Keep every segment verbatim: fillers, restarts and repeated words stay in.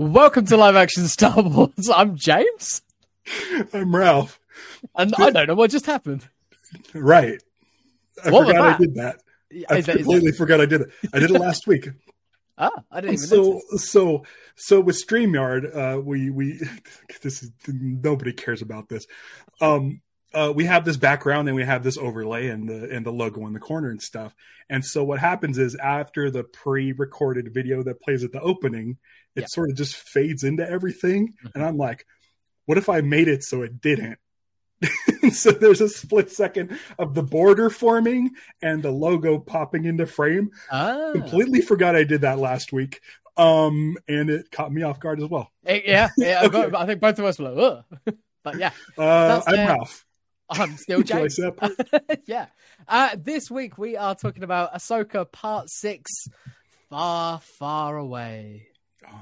Welcome to Live Action Star Wars. I'm James. I'm Ralph. And I don't know what just happened. Right. I what forgot I did that. I is that, completely is that... forgot I did it. I did it last week. Ah, I didn't even so, notice. So, so with StreamYard, uh, we, we, this is, nobody cares about this. Um, uh, we have this background and we have this overlay and the, and the logo in the corner and stuff. And so what happens is after the pre-recorded video that plays at the opening, it yeah. sort of just fades into everything. Mm-hmm. And I'm like, what if I made it so it didn't? So there's a split second of the border forming and the logo popping into frame. Ah. Completely forgot I did that last week. Um, and it caught me off guard as well. It, yeah. yeah okay. I think both of us were like, ugh. But yeah. Uh, I'm uh, Ralph. I'm still James. yeah. Uh, this week we are talking about Ahsoka Part six, Far, Far Away. Oh,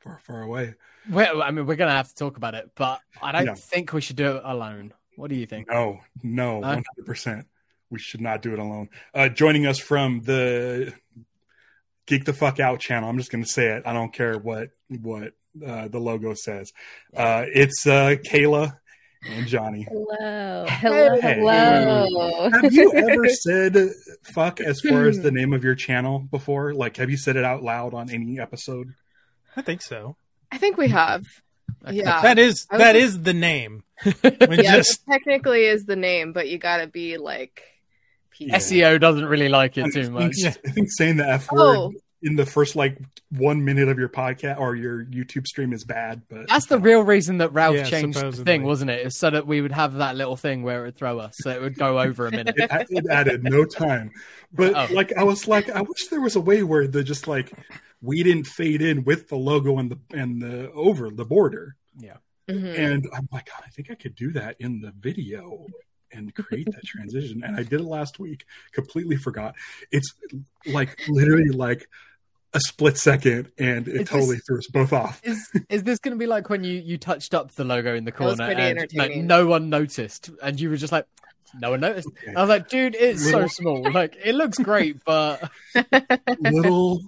Far, Far Away. Well, I mean, we're going to have to talk about it, but I don't yeah. think we should do it alone. What do you think? No, no, no, one hundred percent. We should not do it alone. Uh, joining us from the Geek the Fuck Out channel, I'm just going to say it. I don't care what what uh, the logo says. Uh, it's uh, Kayla and Johnny. Hello. Hello. Hey. Hello. Have you ever said fuck as far as the name of your channel before? Like, have you said it out loud on any episode? I think so. I think we have. Yeah, that is that just, is the name. yeah, just... technically is the name, but you gotta be like yeah. S E O doesn't really like it I too think, much. Yeah. I think saying the F word oh. in the first like one minute of your podcast or your YouTube stream is bad. But that's the real reason that Ralph yeah, changed supposedly. the thing, wasn't it? It was so that we would have that little thing where it would throw us, so it would go over a minute. it, it added no time, but oh. like I was like, I wish there was a way where they just like. We didn't fade in with the logo and the and the over the border. Yeah. Mm-hmm. And I'm like, God, I think I could do that in the video and create that transition. And I did it last week. Completely forgot. It's like literally like a split second and it is totally this, threw us both off. Is, is this going to be like when you, you touched up the logo in the corner and like, no one noticed and you were just like, no one noticed. Okay. I was like, dude, it's little, so small. Like, it looks great, but... little...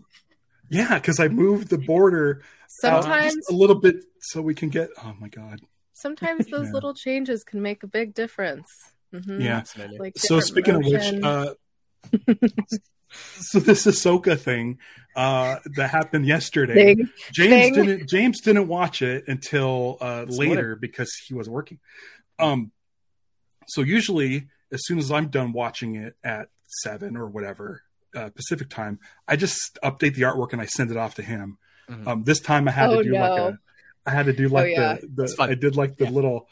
Yeah, because I moved the border sometimes uh, a little bit so we can get. Oh my God! Sometimes those yeah. little changes can make a big difference. Mm-hmm. Yeah. Like so speaking motion. of which, uh, so this Ahsoka thing uh, that happened yesterday. Thing. James thing. didn't. James didn't watch it until uh, later because he was working. Um. So usually, as soon as I'm done watching it at seven or whatever. Uh, Pacific time, I just update the artwork and I send it off to him. Mm-hmm. Um, this time I had oh, to do no. like a, I had to do like oh, yeah. the, the I did like the yeah. little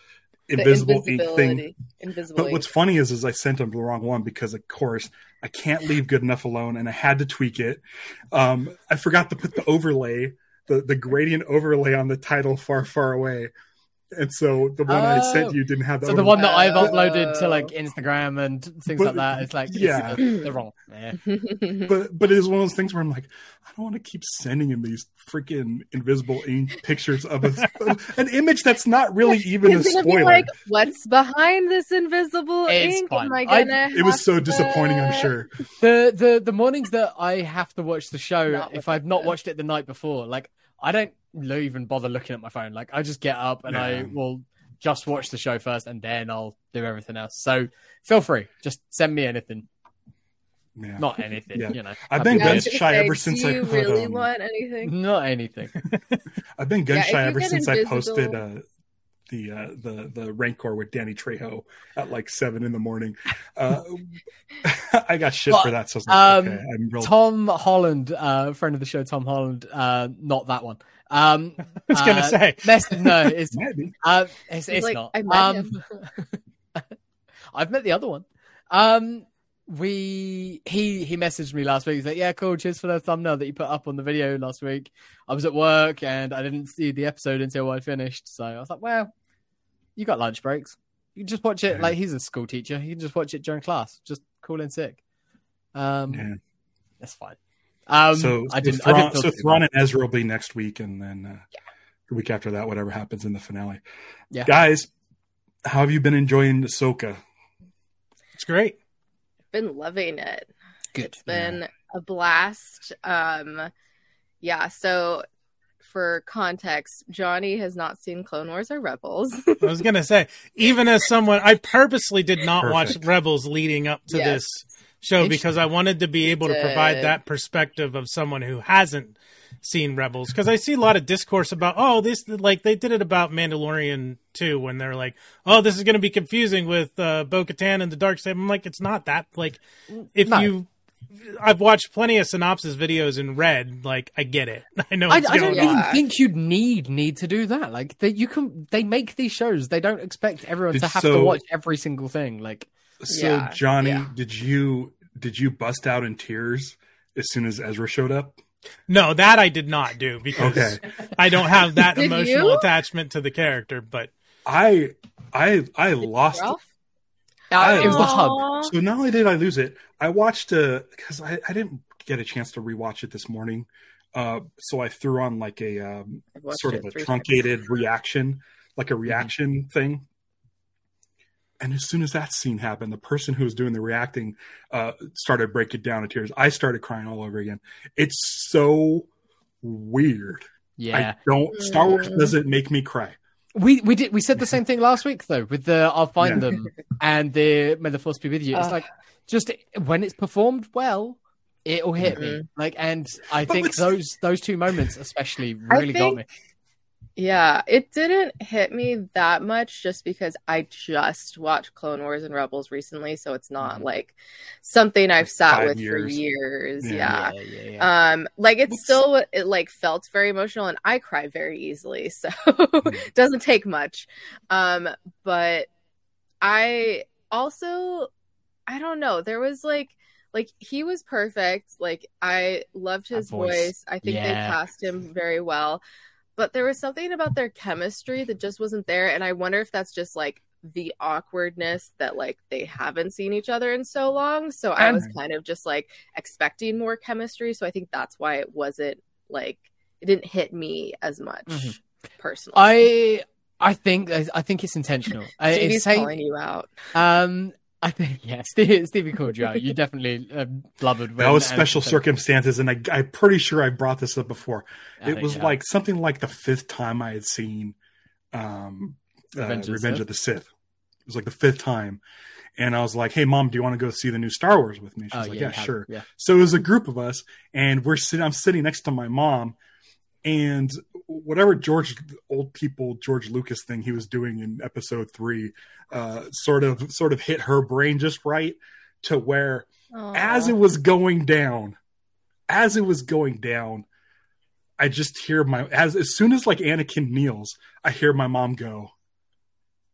invisible ink thing. Invisible but ink. What's funny is, is I sent him the wrong one because of course I can't leave good enough alone and I had to tweak it. Um, I forgot to put the overlay, the, the gradient overlay on the title Far, Far Away. And so the one oh. I sent you didn't have that. So the one that I've uploaded oh. to like Instagram and things but, like that is like, yeah, the, they're wrong. Yeah. But but it is one of those things where I'm like, I don't want to keep sending him these freaking invisible ink pictures of a, an image that's not really even a spoiler. Be like, what's behind this invisible it's ink? Fine. Am I gonna? I, it was so to... disappointing. I'm sure. The the the mornings that I have to watch the show, not if I've not watched it the night before, like I don't. even bother looking at my phone. Like I just get up and yeah. I will just watch the show first and then I'll do everything else. So feel free, just send me anything. Yeah. Not anything, yeah. you know. I've been gun shy ever since I put. Do you really um, want anything? Not anything. I've been gun shy yeah, ever since invisible... I posted uh, the uh, the the Rancor with Danny Trejo at like seven in the morning. Uh, I got shit but, for that. So um, okay, I'm real... Tom Holland, uh, friend of the show, Tom Holland. Uh, not that one. Um, I was gonna uh, say, mess- no, it's, uh, it's, it's like, not. I met um, I've met the other one. Um, we he he messaged me last week. He's like, "Yeah, cool. Cheers for the thumbnail that you put up on the video last week. I was at work and I didn't see the episode until I finished. So I was like, well, you got lunch breaks. You can just watch it. Yeah. Like he's a school teacher. He can just watch it during class. Just cool and sick. Um, yeah. That's fine." Um, so I didn't, Thrawn, I didn't so Thrawn and Ezra will be next week, and then uh, yeah. the week after that, whatever happens in the finale. Yeah. Guys, how have you been enjoying Ahsoka? It's great. I've been loving it. Good. It's been yeah. a blast. Um, yeah, so for context, Johnny has not seen Clone Wars or Rebels. I was going to say, even as someone, I purposely did not Perfect. watch Rebels leading up to yes. this show because I wanted to be able to provide that perspective of someone who hasn't seen Rebels, because I see a lot of discourse about, oh, this, like they did it about Mandalorian too, when they're like, oh, this is going to be confusing with uh, Bo-Katan and the dark side. I'm like, it's not that. Like, if no. you, I've watched plenty of synopsis videos and read, like, I get it. I know. What's I, I don't going even on. think you'd need need to do that. Like, that you can. They make these shows. They don't expect everyone did, to have so, to watch every single thing. Like, so yeah, Johnny, yeah. did you did you bust out in tears as soon as Ezra showed up? No, that I did not do because okay. I don't have that emotional you? attachment to the character. But I, I, I did lost. It. I, it was the hug. So not only did I lose it, I watched a because I, I didn't get a chance to rewatch it this morning. Uh, so I threw on like a um, sort of a truncated times. reaction, like a reaction mm-hmm. thing. And as soon as that scene happened, the person who was doing the reacting uh, started breaking down in tears. I started crying all over again. It's so weird. Yeah, I don't. Star Wars doesn't make me cry. We we did we said the same thing last week though with the I'll find yeah. them and the May the Force be with you. It's uh, like just when it's performed well, it'll hit mm-hmm. me. Like, and I but think those those two moments especially really think... got me. Yeah, it didn't hit me that much just because I just watched Clone Wars and Rebels recently, so it's not like something I've sat Five with years. for years. Yeah, yeah. yeah, yeah, yeah. Um, like it still it like felt very emotional, and I cry very easily, so it doesn't take much. Um, but I also, I don't know. There was like. Like, he was perfect. Like, I loved his voice. voice. I think yeah. they cast him very well. But there was something about their chemistry that just wasn't there. And I wonder if that's just, like, the awkwardness that, like, they haven't seen each other in so long. So I was kind of just, like, expecting more chemistry. So I think that's why it wasn't, like, it didn't hit me as much mm-hmm. personally. I I think I think it's intentional. Stevie's it's calling you out. Um... I think, yeah, Stevie, Stevie called you out. You definitely uh, blubbered. That was special so. circumstances, and I, I'm pretty sure I brought this up before. I it think, was yeah. like something like the fifth time I had seen um, Revenge, uh, of, Revenge of the Sith. It was like the fifth time. And I was like, hey, Mom, do you want to go see the new Star Wars with me? She's oh, like, yeah, yeah sure. Yeah. So it was a group of us, and we're sitting. I'm sitting next to my mom, and whatever George old people George Lucas thing he was doing in episode three uh, sort of sort of hit her brain just right to where Aww. as it was going down as it was going down I just hear my as as soon as like Anakin kneels, I hear my mom go,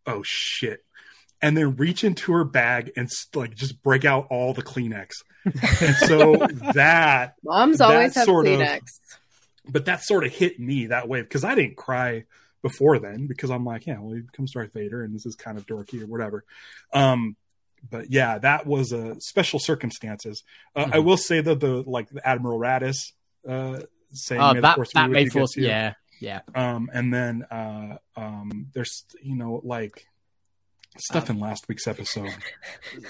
oh shit, and then reach into her bag and like just break out all the Kleenex. And so that moms that always have Kleenex. Of, But that sort of hit me that way because I didn't cry before then because I'm like, yeah, well, he becomes Darth Vader and this is kind of dorky or whatever. Um, but yeah, that was a special circumstances. Uh, mm-hmm. I will say that the like the Admiral Raddus uh, saying, oh, that, course that made force, yeah, yeah. Um, and then uh, um, there's you know like stuff um, in last week's episode,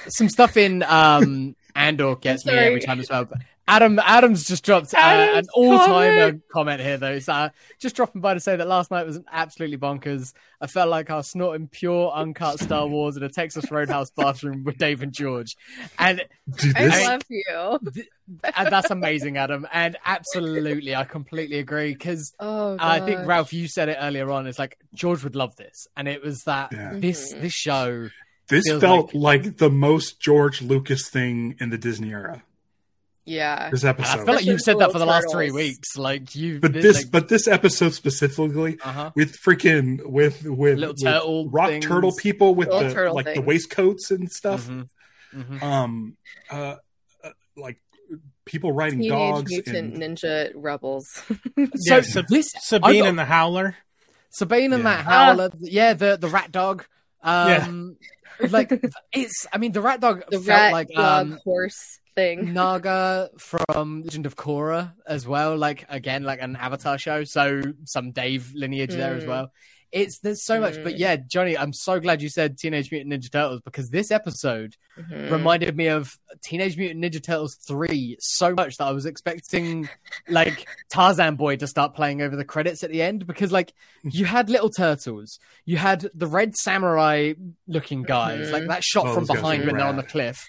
some stuff in um, Andor gets me every time as well. But- Adam Adams just dropped uh, Adam's an all-timer comment. comment here, though. So, uh, just dropping by to say that last night was absolutely bonkers. I felt like I was snorting pure, uncut Star Wars in a Texas Roadhouse bathroom with Dave and George. And Dude, I love you. Th- and that's amazing, Adam. And absolutely, I completely agree. Because oh, uh, I think, Ralph, you said it earlier on. It's like, George would love this. And it was that yeah. this mm-hmm. this show... This felt like-, like the most George Lucas thing in the Disney era. Yeah, this episode. I feel like you've said that for the last three weeks. Like you, but this, like... but this episode specifically uh-huh. with freaking with with, Little turtle with rock things. turtle people with Little the like things. the waistcoats and stuff. Mm-hmm. Mm-hmm. Um, uh, uh, like people riding Teenage dogs. Mutant and... Ninja Rebels. so, so this Sabine got... and the Howler. Sabine yeah. and that Howler. Ah. Yeah, the the rat dog. Um, yeah. Like it's. I mean, the rat dog. The felt rat like, dog um, horse. thing. Naga from Legend of Korra as well. Like, again, like an Avatar show. So some Dave lineage mm. there as well. It's there's so much. Mm. But yeah, Johnny, I'm so glad you said Teenage Mutant Ninja Turtles, because this episode mm-hmm. reminded me of Teenage Mutant Ninja Turtles three so much that I was expecting like Tarzan Boy to start playing over the credits at the end, because like you had little turtles, you had the red samurai looking guys, mm-hmm. like that shot oh, from behind be when they're on the cliff.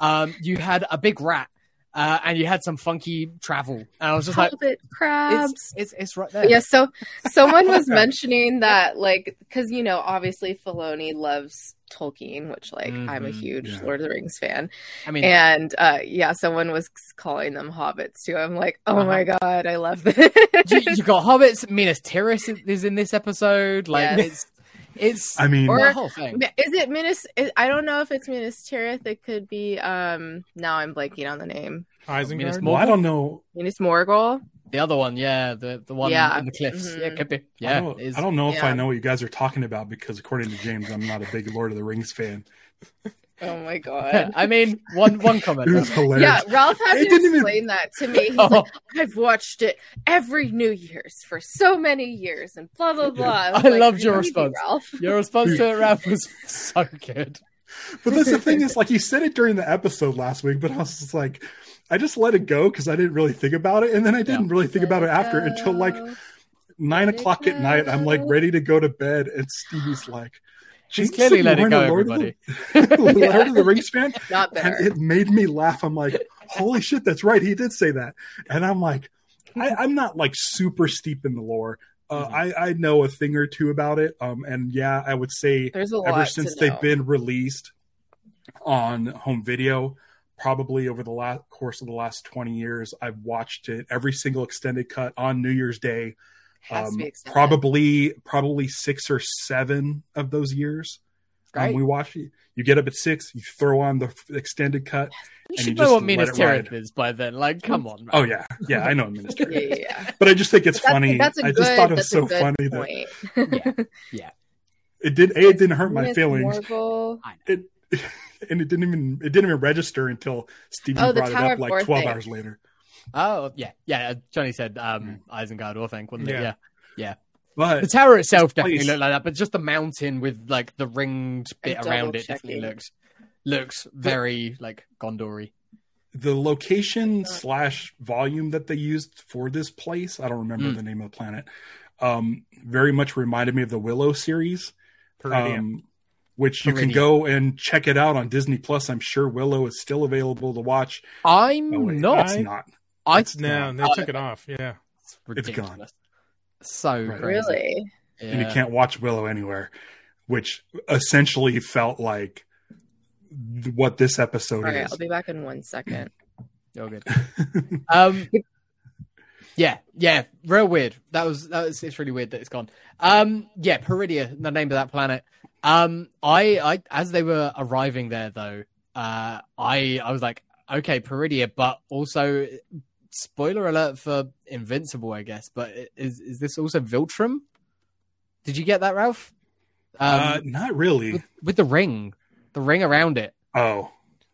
Um, you had a big rat. Uh, and you had some funky travel. And I was just Hold like, it, crabs. It's, it's, it's right there. Yeah, so someone was mentioning that, like, because, you know, obviously Filoni loves Tolkien, which, like, mm-hmm, I'm a huge yeah. Lord of the Rings fan. I mean, and, uh, yeah, someone was calling them hobbits, too. I'm like, oh, uh-huh. my God, I love this. You, you got hobbits. Minas Tirith is in this episode. Like, yes. it's... It's I mean, or, the whole thing. Is it Minas? Is, I don't know if it's Minas Tirith. It could be. Um, now I'm blanking on the name. Isengard. Well, I don't know. Minas Morgul. The other one, yeah, the the one yeah. in the cliffs. Mm-hmm. Yeah, it could be. Yeah, I don't, I don't know if yeah. I know what you guys are talking about, because according to James, I'm not a big Lord of the Rings fan. Oh my God! I mean, one one comment. It was hilarious. Yeah, Ralph had it to explain even... that to me. He's oh. like, I've watched it every New Year's for so many years, and blah blah blah. I, I like, loved your response. Ralph. Your response to it, Ralph, was so good. But that's the thing is, like, you said it during the episode last week, but I was just like, I just let it go because I didn't really think about it, and then I didn't yeah. really think about it after until like nine o'clock at night. I'm like ready to go to bed, and Stevie's like. She's clearly letting go, Lord everybody. Of the, Lord yeah. of the Rings fan. Not there. And it made me laugh. I'm like, holy shit, that's right. He did say that. And I'm like, I, I'm not like super steep in the lore. Uh, mm-hmm. I, I know a thing or two about it. Um, and yeah, I would say ever since they've been released on home video, probably over the last course of the last twenty years, I've watched it every single extended cut on New Year's Day. Um, probably probably six or seven of those years. Um, we watch it. You get up at six, you throw on the extended cut. You and should you know just what Minas Tirith is by then. Like, come on. Right? Oh, yeah. Yeah, I know what Minas Tirith yeah, yeah, yeah. But I just think it's that's, funny. That's a good, I just thought it was so funny. That, yeah. yeah. It, did, a, it didn't hurt Minas my feelings. It, and it didn't even it didn't even register until Stephen oh, brought it up like twelve thing. Hours later. Oh, yeah. Yeah, Johnny said um, Isengard, I think, wasn't it? Yeah. Yeah. yeah. But the tower itself definitely place. Looked like that, but just the mountain with, like, the ringed bit I'm around it checking. Definitely looks looks very, but, like, Gondor-y. The location slash volume that they used for this place, I don't remember mm. the name of the planet, um, very much reminded me of the Willow series. Um, which you Peridea. Can go and check it out on Disney+. Plus. I'm sure Willow is still available to watch. I'm oh, wait, not. It's not. I, no, they I, took it off. Yeah, it's, it's gone. So right. crazy. Really, yeah. And you can't watch Willow anywhere, which essentially felt like what this episode All is. Right, I'll be back in one second. Oh, good. um, yeah, yeah, real weird. That was that was. It's really weird that it's gone. Um, yeah, Peridea, the name of that planet. Um, I, I, as they were arriving there, though, uh, I, I was like, okay, Peridea, but also. Spoiler alert for Invincible, I guess, but is is this also Viltrum? Did you get that, Ralph? Um, uh, not really. With, with the ring, the ring around it. Oh,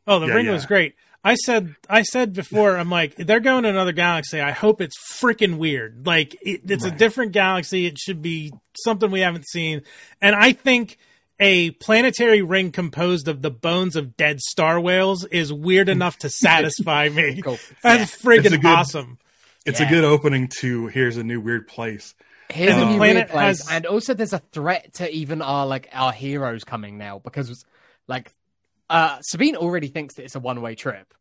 oh, the yeah, ring yeah. was great. I said, I said before, I'm like, they're going to another galaxy. I hope it's freaking weird. Like it, it's right. a different galaxy. It should be something we haven't seen. And I think. A planetary ring composed of the bones of dead star whales is weird enough to satisfy me. Cool. That's yeah. friggin' awesome. It's yeah. a good opening to here's a new weird place. Here's um, a new planet weird place. Has... And also there's a threat to even our like our heroes coming now, because like uh, Sabine already thinks that it's a one-way trip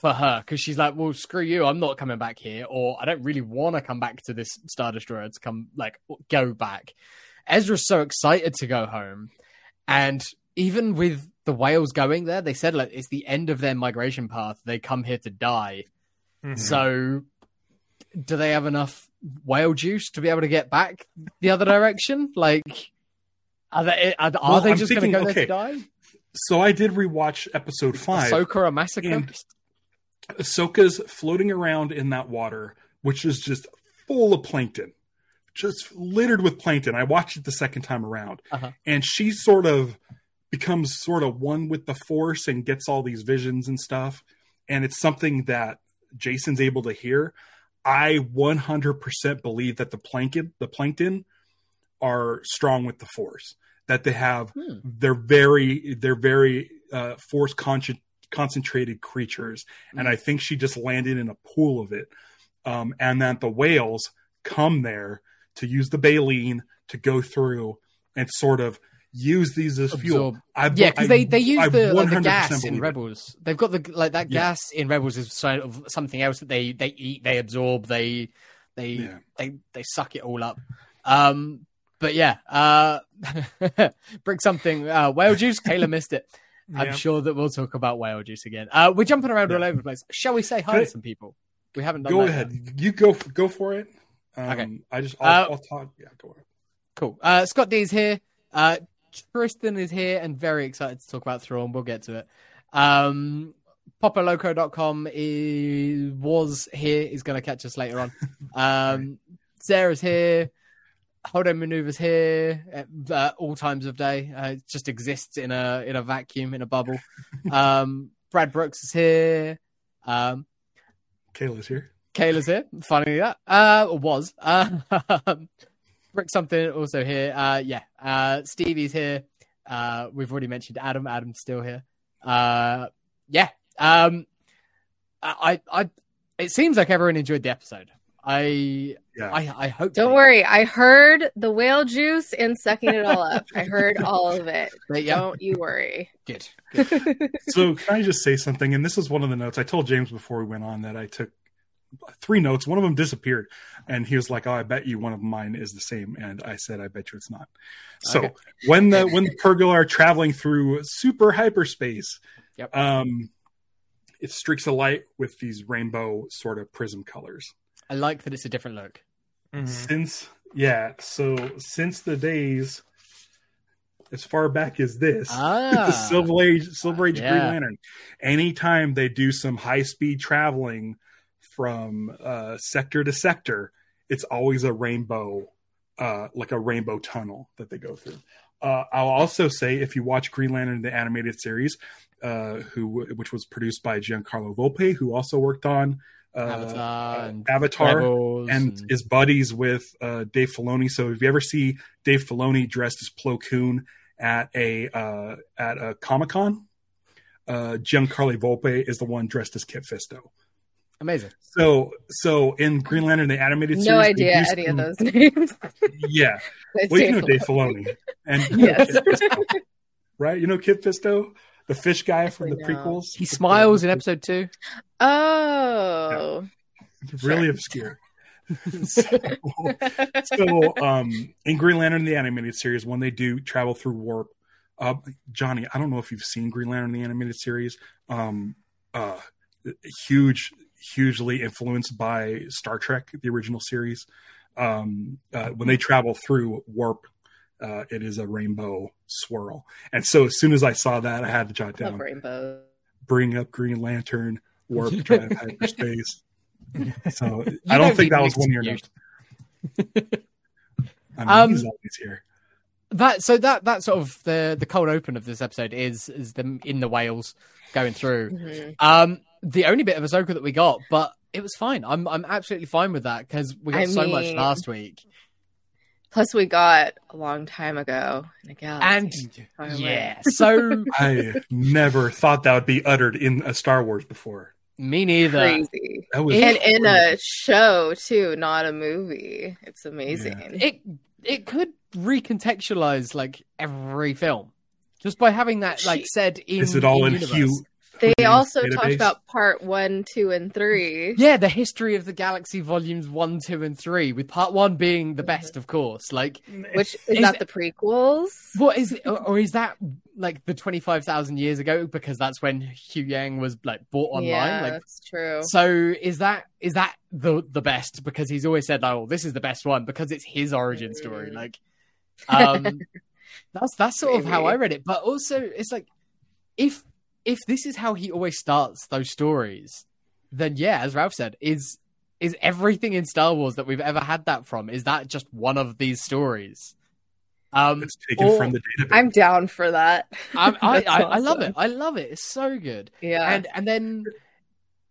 for her, because she's like, well, screw you, I'm not coming back here, or I don't really want to come back to this Star Destroyer to come like go back. Ezra's so excited to go home, and even with the whales going there, they said like it's the end of their migration path. They come here to die. Mm-hmm. So, do they have enough whale juice to be able to get back the other direction? Like, are they are, are well, they I'm just going to go okay. there to die? So I did rewatch episode five. Ahsoka a massacre. Ahsoka's floating around in that water, which is just full of plankton. Just littered with plankton. I watched it the second time around. Uh-huh. And she sort of becomes sort of one with the force and gets all these visions and stuff. and it's something that Jason's able to hear. I one hundred percent believe that the plankton, the plankton are strong with the Force, that they have, hmm. they're very, they're very uh, force conscious, concentrated creatures. Hmm. And I think she just landed in a pool of it. Um, and that the whales come there to use the Baylan to go through and sort of use these as fuel. I, yeah, because they, they use the, like the gas in Rebels. It. They've got the like that yeah. gas in Rebels is sort of something else that they, they eat, they absorb, they they yeah. they they suck it all up. Um, but yeah, uh, bring something uh, whale juice. Kayla missed it. I'm yeah. sure that we'll talk about whale juice again. Uh, we're jumping around yeah. all over the place. Shall we say hi Could to some people? We haven't done. Go that ahead. Yet. You go go for it. Um, okay. I just I'll, uh, I'll talk. Yeah, go ahead. Cool. Uh, Scott D's here. Uh, Tristan is here and very excited to talk about Thrawn. We'll get to it. Um, Papa Loco dot com is was here, is going to catch us later on. Um, Sarah's here, Holdo Maneuver's here at uh, all times of day. Uh, it just exists in a in a vacuum, in a bubble. Um, Brad Brooks is here. Um, Kayla's here. Kayla's here. Funny that. Uh, or was. Uh, Brick something also here. Uh, yeah. Uh, Stevie's here. Uh, we've already mentioned Adam. Adam's still here. Uh, yeah. Um, I, I, it seems like everyone enjoyed the episode. I, yeah. I, I hope. Don't worry. Did. I heard the whale juice and sucking it all up. I heard all of it. But, yeah. Don't you worry. Good. Good. So can I just say something? And this is one of the notes I told James before we went on that I took three notes. One of them disappeared, and he was like, "Oh, I bet you one of mine is the same." And I said, "I bet you it's not." So okay. when the when the Purrgil are traveling through super hyperspace, yep. um, it streaks of light with these rainbow sort of prism colors. I like that it's a different look. Mm-hmm. Since yeah, so since the days as far back as this, ah. the Silver Age, Silver Age yeah. Green Lantern. Anytime they do some high speed traveling from uh, sector to sector, it's always a rainbow, uh, like a rainbow tunnel that they go through. Uh, I'll also say, if you watch Green Lantern, the animated series, uh, who which was produced by Giancarlo Volpe, who also worked on uh, Avatar, uh, and, Avatar and, and is buddies with uh, Dave Filoni. So if you ever see Dave Filoni dressed as Plo Koon at a uh, at a Comic-Con, uh, Giancarlo Volpe is the one dressed as Kit Fisto. Amazing. So, so in Green Lantern, the animated series, no idea any some, of those names. Yeah, well, you know Dave Filoni, and you yes. know Fisto, right? You know Kit Fisto, the fish guy from the prequels. He smiles in episode two. Oh, yeah. Really sure. Obscure. so, so um, in Green Lantern, the animated series, when they do travel through warp, uh, Johnny, I don't know if you've seen Green Lantern, the animated series. Um, uh, huge. hugely influenced by Star Trek, the original series. Um, uh, when they travel through warp, uh, it is a rainbow swirl. And so as soon as I saw that, I had to jot down, rainbow. Bring up Green Lantern, warp drive hyperspace. So you I don't, don't think that was one of your notes. I mean, he's always here. That so that that sort of the the cold open of this episode is is them in the whales going through. Mm-hmm. Um, the only bit of Ahsoka that we got, but it was fine. I'm I'm absolutely fine with that because we got I so mean, much last week. Plus, we got a long time ago in a galaxy. And yeah, so I never thought that would be uttered in a Star Wars before. Me neither. Crazy. That was and crazy. In a show too, not a movie. It's amazing. Yeah. It it could recontextualize like every film just by having that like said in. Is it all in Hugh? They also database. Talked about part one, two, and three. Yeah, the history of the galaxy volumes one, two, and three, with part one being the best, of course. Like, which is, is that it, the prequels? What is, or is that like the twenty-five thousand years ago? Because that's when Huyang was like bought online. Yeah, like, that's true. So is that is that the the best? Because he's always said, "Oh, this is the best one," because it's his origin story. Like, um, that's that's sort Maybe. of how I read it. But also, it's like if. If this is how he always starts those stories, then yeah, as Ralph said, is is everything in Star Wars that we've ever had that from? Is that just one of these stories? Um, it's taken or, from the database. I'm down for that. I, I, I, awesome. I love it. I love it. It's so good. Yeah, and and then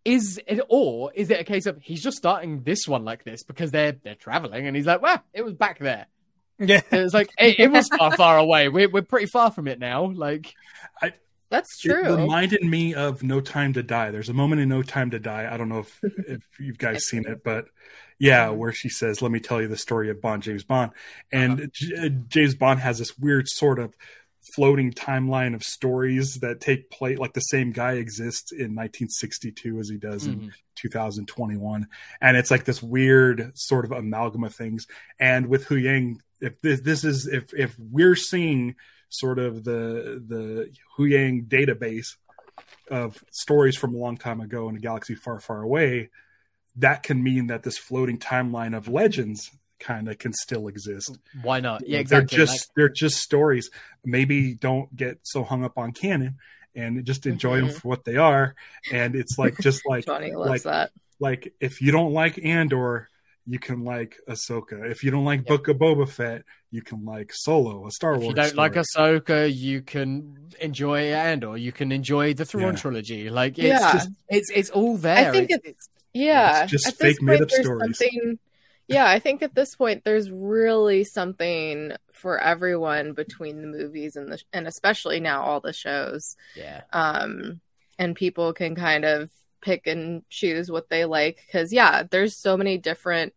Is it, or is it a case of he's just starting this one like this because they're they're traveling and he's like, well, it was back there. Yeah, it was like it, it was far, far away. We're we're pretty far from it now. Like, I, that's true. It reminded me of No Time to Die. There's a moment in No Time to Die. I don't know if if you guys seen it, but yeah, where she says, "Let me tell you the story of Bond, James Bond," and uh-huh. J- James Bond has this weird sort of floating timeline of stories that take place, like the same guy exists in nineteen sixty-two as he does mm-hmm. in two thousand twenty-one, and it's like this weird sort of amalgam of things. And with Huyang, if this, this is if if we're seeing sort of the the Huyang database of stories from a long time ago in a galaxy far, far away, that can mean that this floating timeline of legends kind of can still exist. Why not? Yeah, exactly. They're just like, they're just stories. Maybe don't get so hung up on canon and just enjoy mm-hmm. them for what they are. And it's like just like Johnny loves like, that. Like if you don't like Andor, you can like Ahsoka. If you don't like yep. Book of Boba Fett, you can like Solo, a Star Wars. If you don't story. like Ahsoka, you can enjoy Andor. You can enjoy the Thrawn yeah. trilogy. Like it's yeah. just it's it's all there. I think it's, it's yeah. It's just At fake made up stories. Something... Yeah, I think at this point there's really something for everyone between the movies and the and especially now all the shows. Yeah. Um, and people can kind of pick and choose what they like because yeah, there's so many different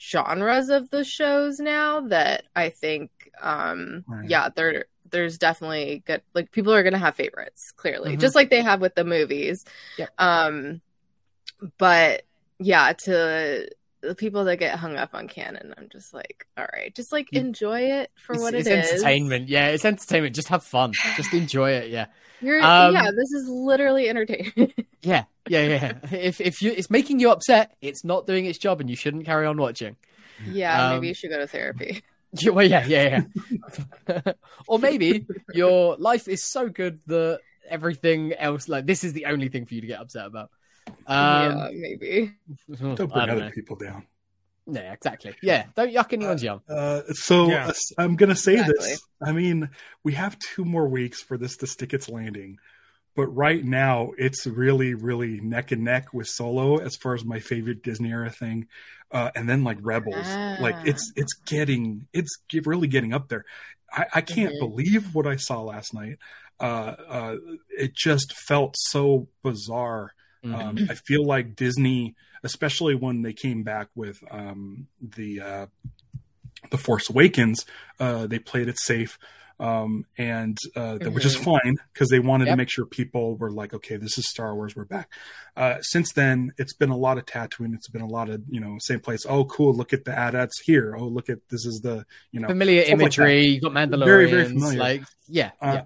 genres of the shows now that I think um, right. yeah, there there's definitely good like people are gonna have favorites clearly, mm-hmm. just like they have with the movies. Yeah. Um, but yeah, to the people that get hung up on canon, I'm just like, all right, just like enjoy it for it's, what it it's is. It's entertainment. Yeah, it's entertainment. Just have fun. Just enjoy it. Yeah. You're, um, yeah, this is literally entertainment. yeah, yeah, yeah. If if you it's making you upset, it's not doing its job and you shouldn't carry on watching. Yeah, um, maybe you should go to therapy. Yeah, well, yeah, yeah, yeah. Or maybe your life is so good that everything else, like this is the only thing for you to get upset about. Um, yeah, maybe. Don't bring don't other know. people down. Yeah, exactly. Yeah, don't yuck anyone's yum. Uh, uh, so yeah. uh, I'm going to say exactly. this. I mean, we have two more weeks for this to stick its landing. But right now, it's really, really neck and neck with Solo as far as my favorite Disney era thing. Uh, and then like Rebels. Ah. Like it's it's getting, it's really getting up there. I, I can't mm-hmm. believe what I saw last night. Uh, uh, it just felt so bizarre. Um, I feel like Disney, especially when they came back with um, the uh, the Force Awakens, uh, they played it safe, um, and uh, mm-hmm. which is fine because they wanted yep. to make sure people were like, okay, this is Star Wars, we're back. Uh, since then, it's been a lot of Tatooine, it's been a lot of you know same place. Oh, cool, look at the AT-ATs here. Oh, look at this is the you know familiar imagery. Like you got Mandalorians, very very familiar. Like yeah. Uh, yeah.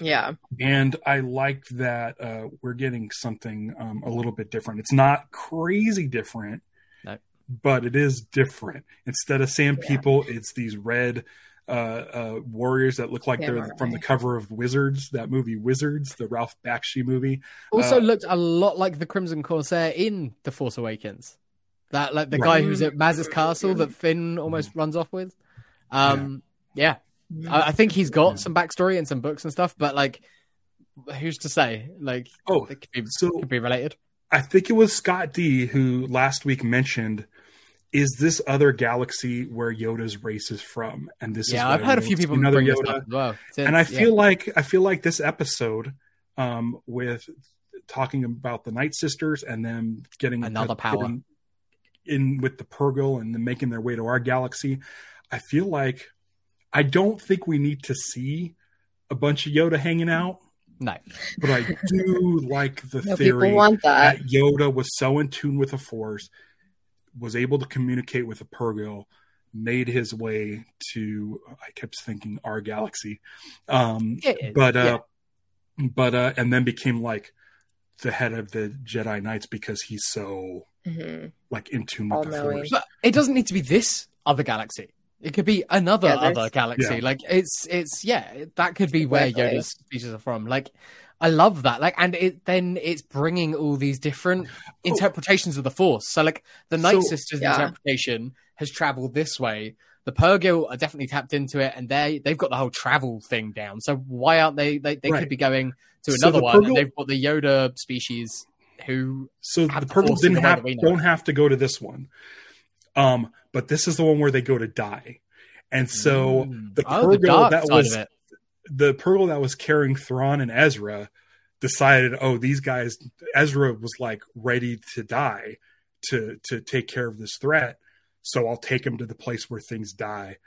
Yeah. And I like that uh, we're getting something um, a little bit different. It's not crazy different, no. but it is different. Instead of sand yeah. people, it's these red uh, uh, warriors that look like yeah, they're right. from the cover of Wizards, that movie Wizards, the Ralph Bakshi movie. Also uh, looked a lot like the Crimson Corsair in The Force Awakens. That like the right. guy who's at Maz's castle that Finn almost mm-hmm. runs off with. Um, yeah. yeah. I think he's got some backstory and some books and stuff, but like, who's to say? Like, oh, it could be, so could be related. I think it was Scott D who last week mentioned, "Is this other galaxy where Yoda's race is from?" And this, yeah, is I've heard a few people another bring Yoda. This up as well. Since, and I feel yeah. like I feel like this episode, um, with talking about the Nightsisters and them getting another power getting in with the Purrgil and then making their way to our galaxy, I feel like. I don't think we need to see a bunch of Yoda hanging out. No. But I do like the no, theory want that. that Yoda was so in tune with the Force, was able to communicate with a Purrgil, made his way to, I kept thinking, our galaxy. Um, yeah, but, uh, yeah. but, uh, and then became like the head of the Jedi Knights because he's so mm-hmm. like in tune with All the Force. But it doesn't need to be this other galaxy. It could be another yeah, other galaxy. Yeah. Like it's, it's, yeah, that could be where exactly. Yoda's species are from. Like, I love that. Like, and it, then it's bringing all these different interpretations oh. of the Force. So like the Nightsisters so, yeah. interpretation has traveled this way. The Purrgil are definitely tapped into it and they, they've got the whole travel thing down. So why aren't they, they, they right. could be going to another so one Purrgil... and they've got the Yoda species who so the Purrgil didn't have don't have to go to this one. Um, but this is the one where they go to die, and so mm. the oh, Purrgil that was the Purrgil that was carrying Thrawn and Ezra decided, oh, these guys. Ezra was like ready to die to to take care of this threat, so I'll take him to the place where things die.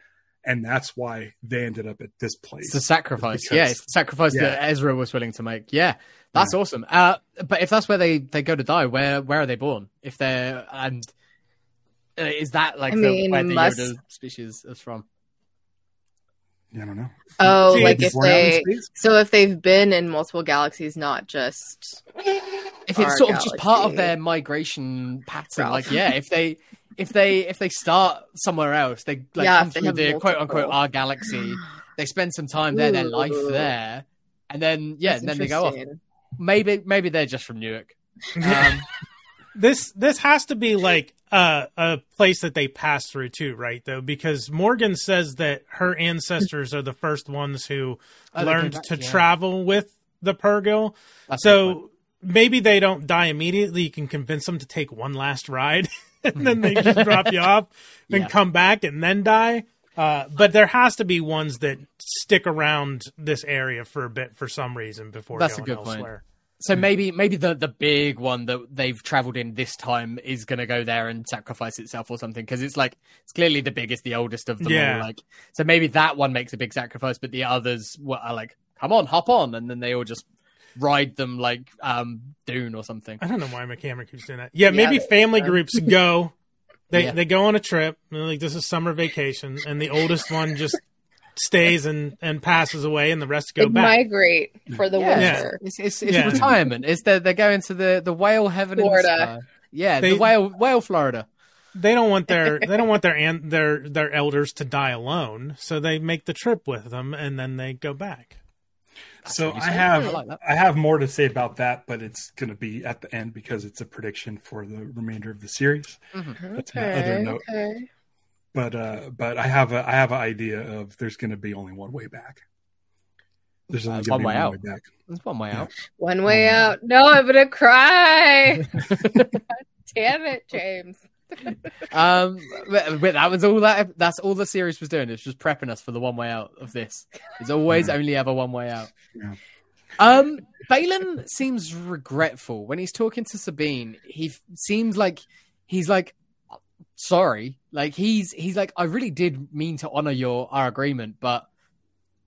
And that's why they ended up at this place. It's the sacrifice. Because, yeah, it's the sacrifice yeah. that Ezra was willing to make. Yeah, that's yeah. awesome. Uh, but if that's where they, they go to die, where where are they born? If they're... And uh, is that like I the, mean, where the must... Yoda species is from? Yeah, I don't know. Oh, See, like if they... So if they've been in multiple galaxies, not just... If it's sort galaxy. of just part of their migration pattern. Ralph. Like, yeah, if they... If they if they start somewhere else, they like yeah, come they through the multiple. quote unquote our galaxy. They spend some time there, Ooh. their life there, and then yeah, That's and then they go off. Maybe maybe they're just from Newark. Um, this this has to be like uh, a place that they pass through too, right? Though because Morgan says that her ancestors are the first ones who oh, learned back, to yeah. travel with the Purrgil. That's so maybe they don't die immediately. You can convince them to take one last ride. And then they just drop you off, then yeah. come back, and then die. Uh, but there has to be ones that stick around this area for a bit for some reason before That's going a good elsewhere. Point. So mm. maybe maybe the, the big one that they've traveled in this time is going to go there and sacrifice itself or something, because it's like it's clearly the biggest, the oldest of them yeah. all. Like, so maybe that one makes a big sacrifice, but the others are like, come on, hop on, and then they all just... ride them like um Dune or something. I don't know why my camera keeps doing that. Yeah, maybe yeah, family right. groups go. They yeah. they go on a trip. Like this is summer vacation, and the oldest one just stays and, and passes away, and the rest go it back. Migrate for the yeah. winter. Yeah. It's it's, it's yeah. retirement. It's they're they're going to the, the whale heaven, Florida. In the sky. Yeah, they, the whale whale Florida. They don't want their they don't want their and their their elders to die alone, so they make the trip with them, and then they go back. So I have I, like I have more to say about that, but it's going to be at the end because it's a prediction for the remainder of the series. Mm-hmm. That's okay, my other note. Okay. But uh, but I have a I have an idea of there's going to be only one way back. There's only one, way, one out. way back. There's one way yeah. out. One way one out. out. No, I'm going to cry. Damn it, James. um, but, but that was all that. That's all the series was doing. It's just prepping us for the one way out of this. It's always yeah. only ever one way out. Yeah. Um, Baylan seems regretful when he's talking to Sabine. He f- seems like he's like sorry. Like he's he's like I really did mean to honor your our agreement, but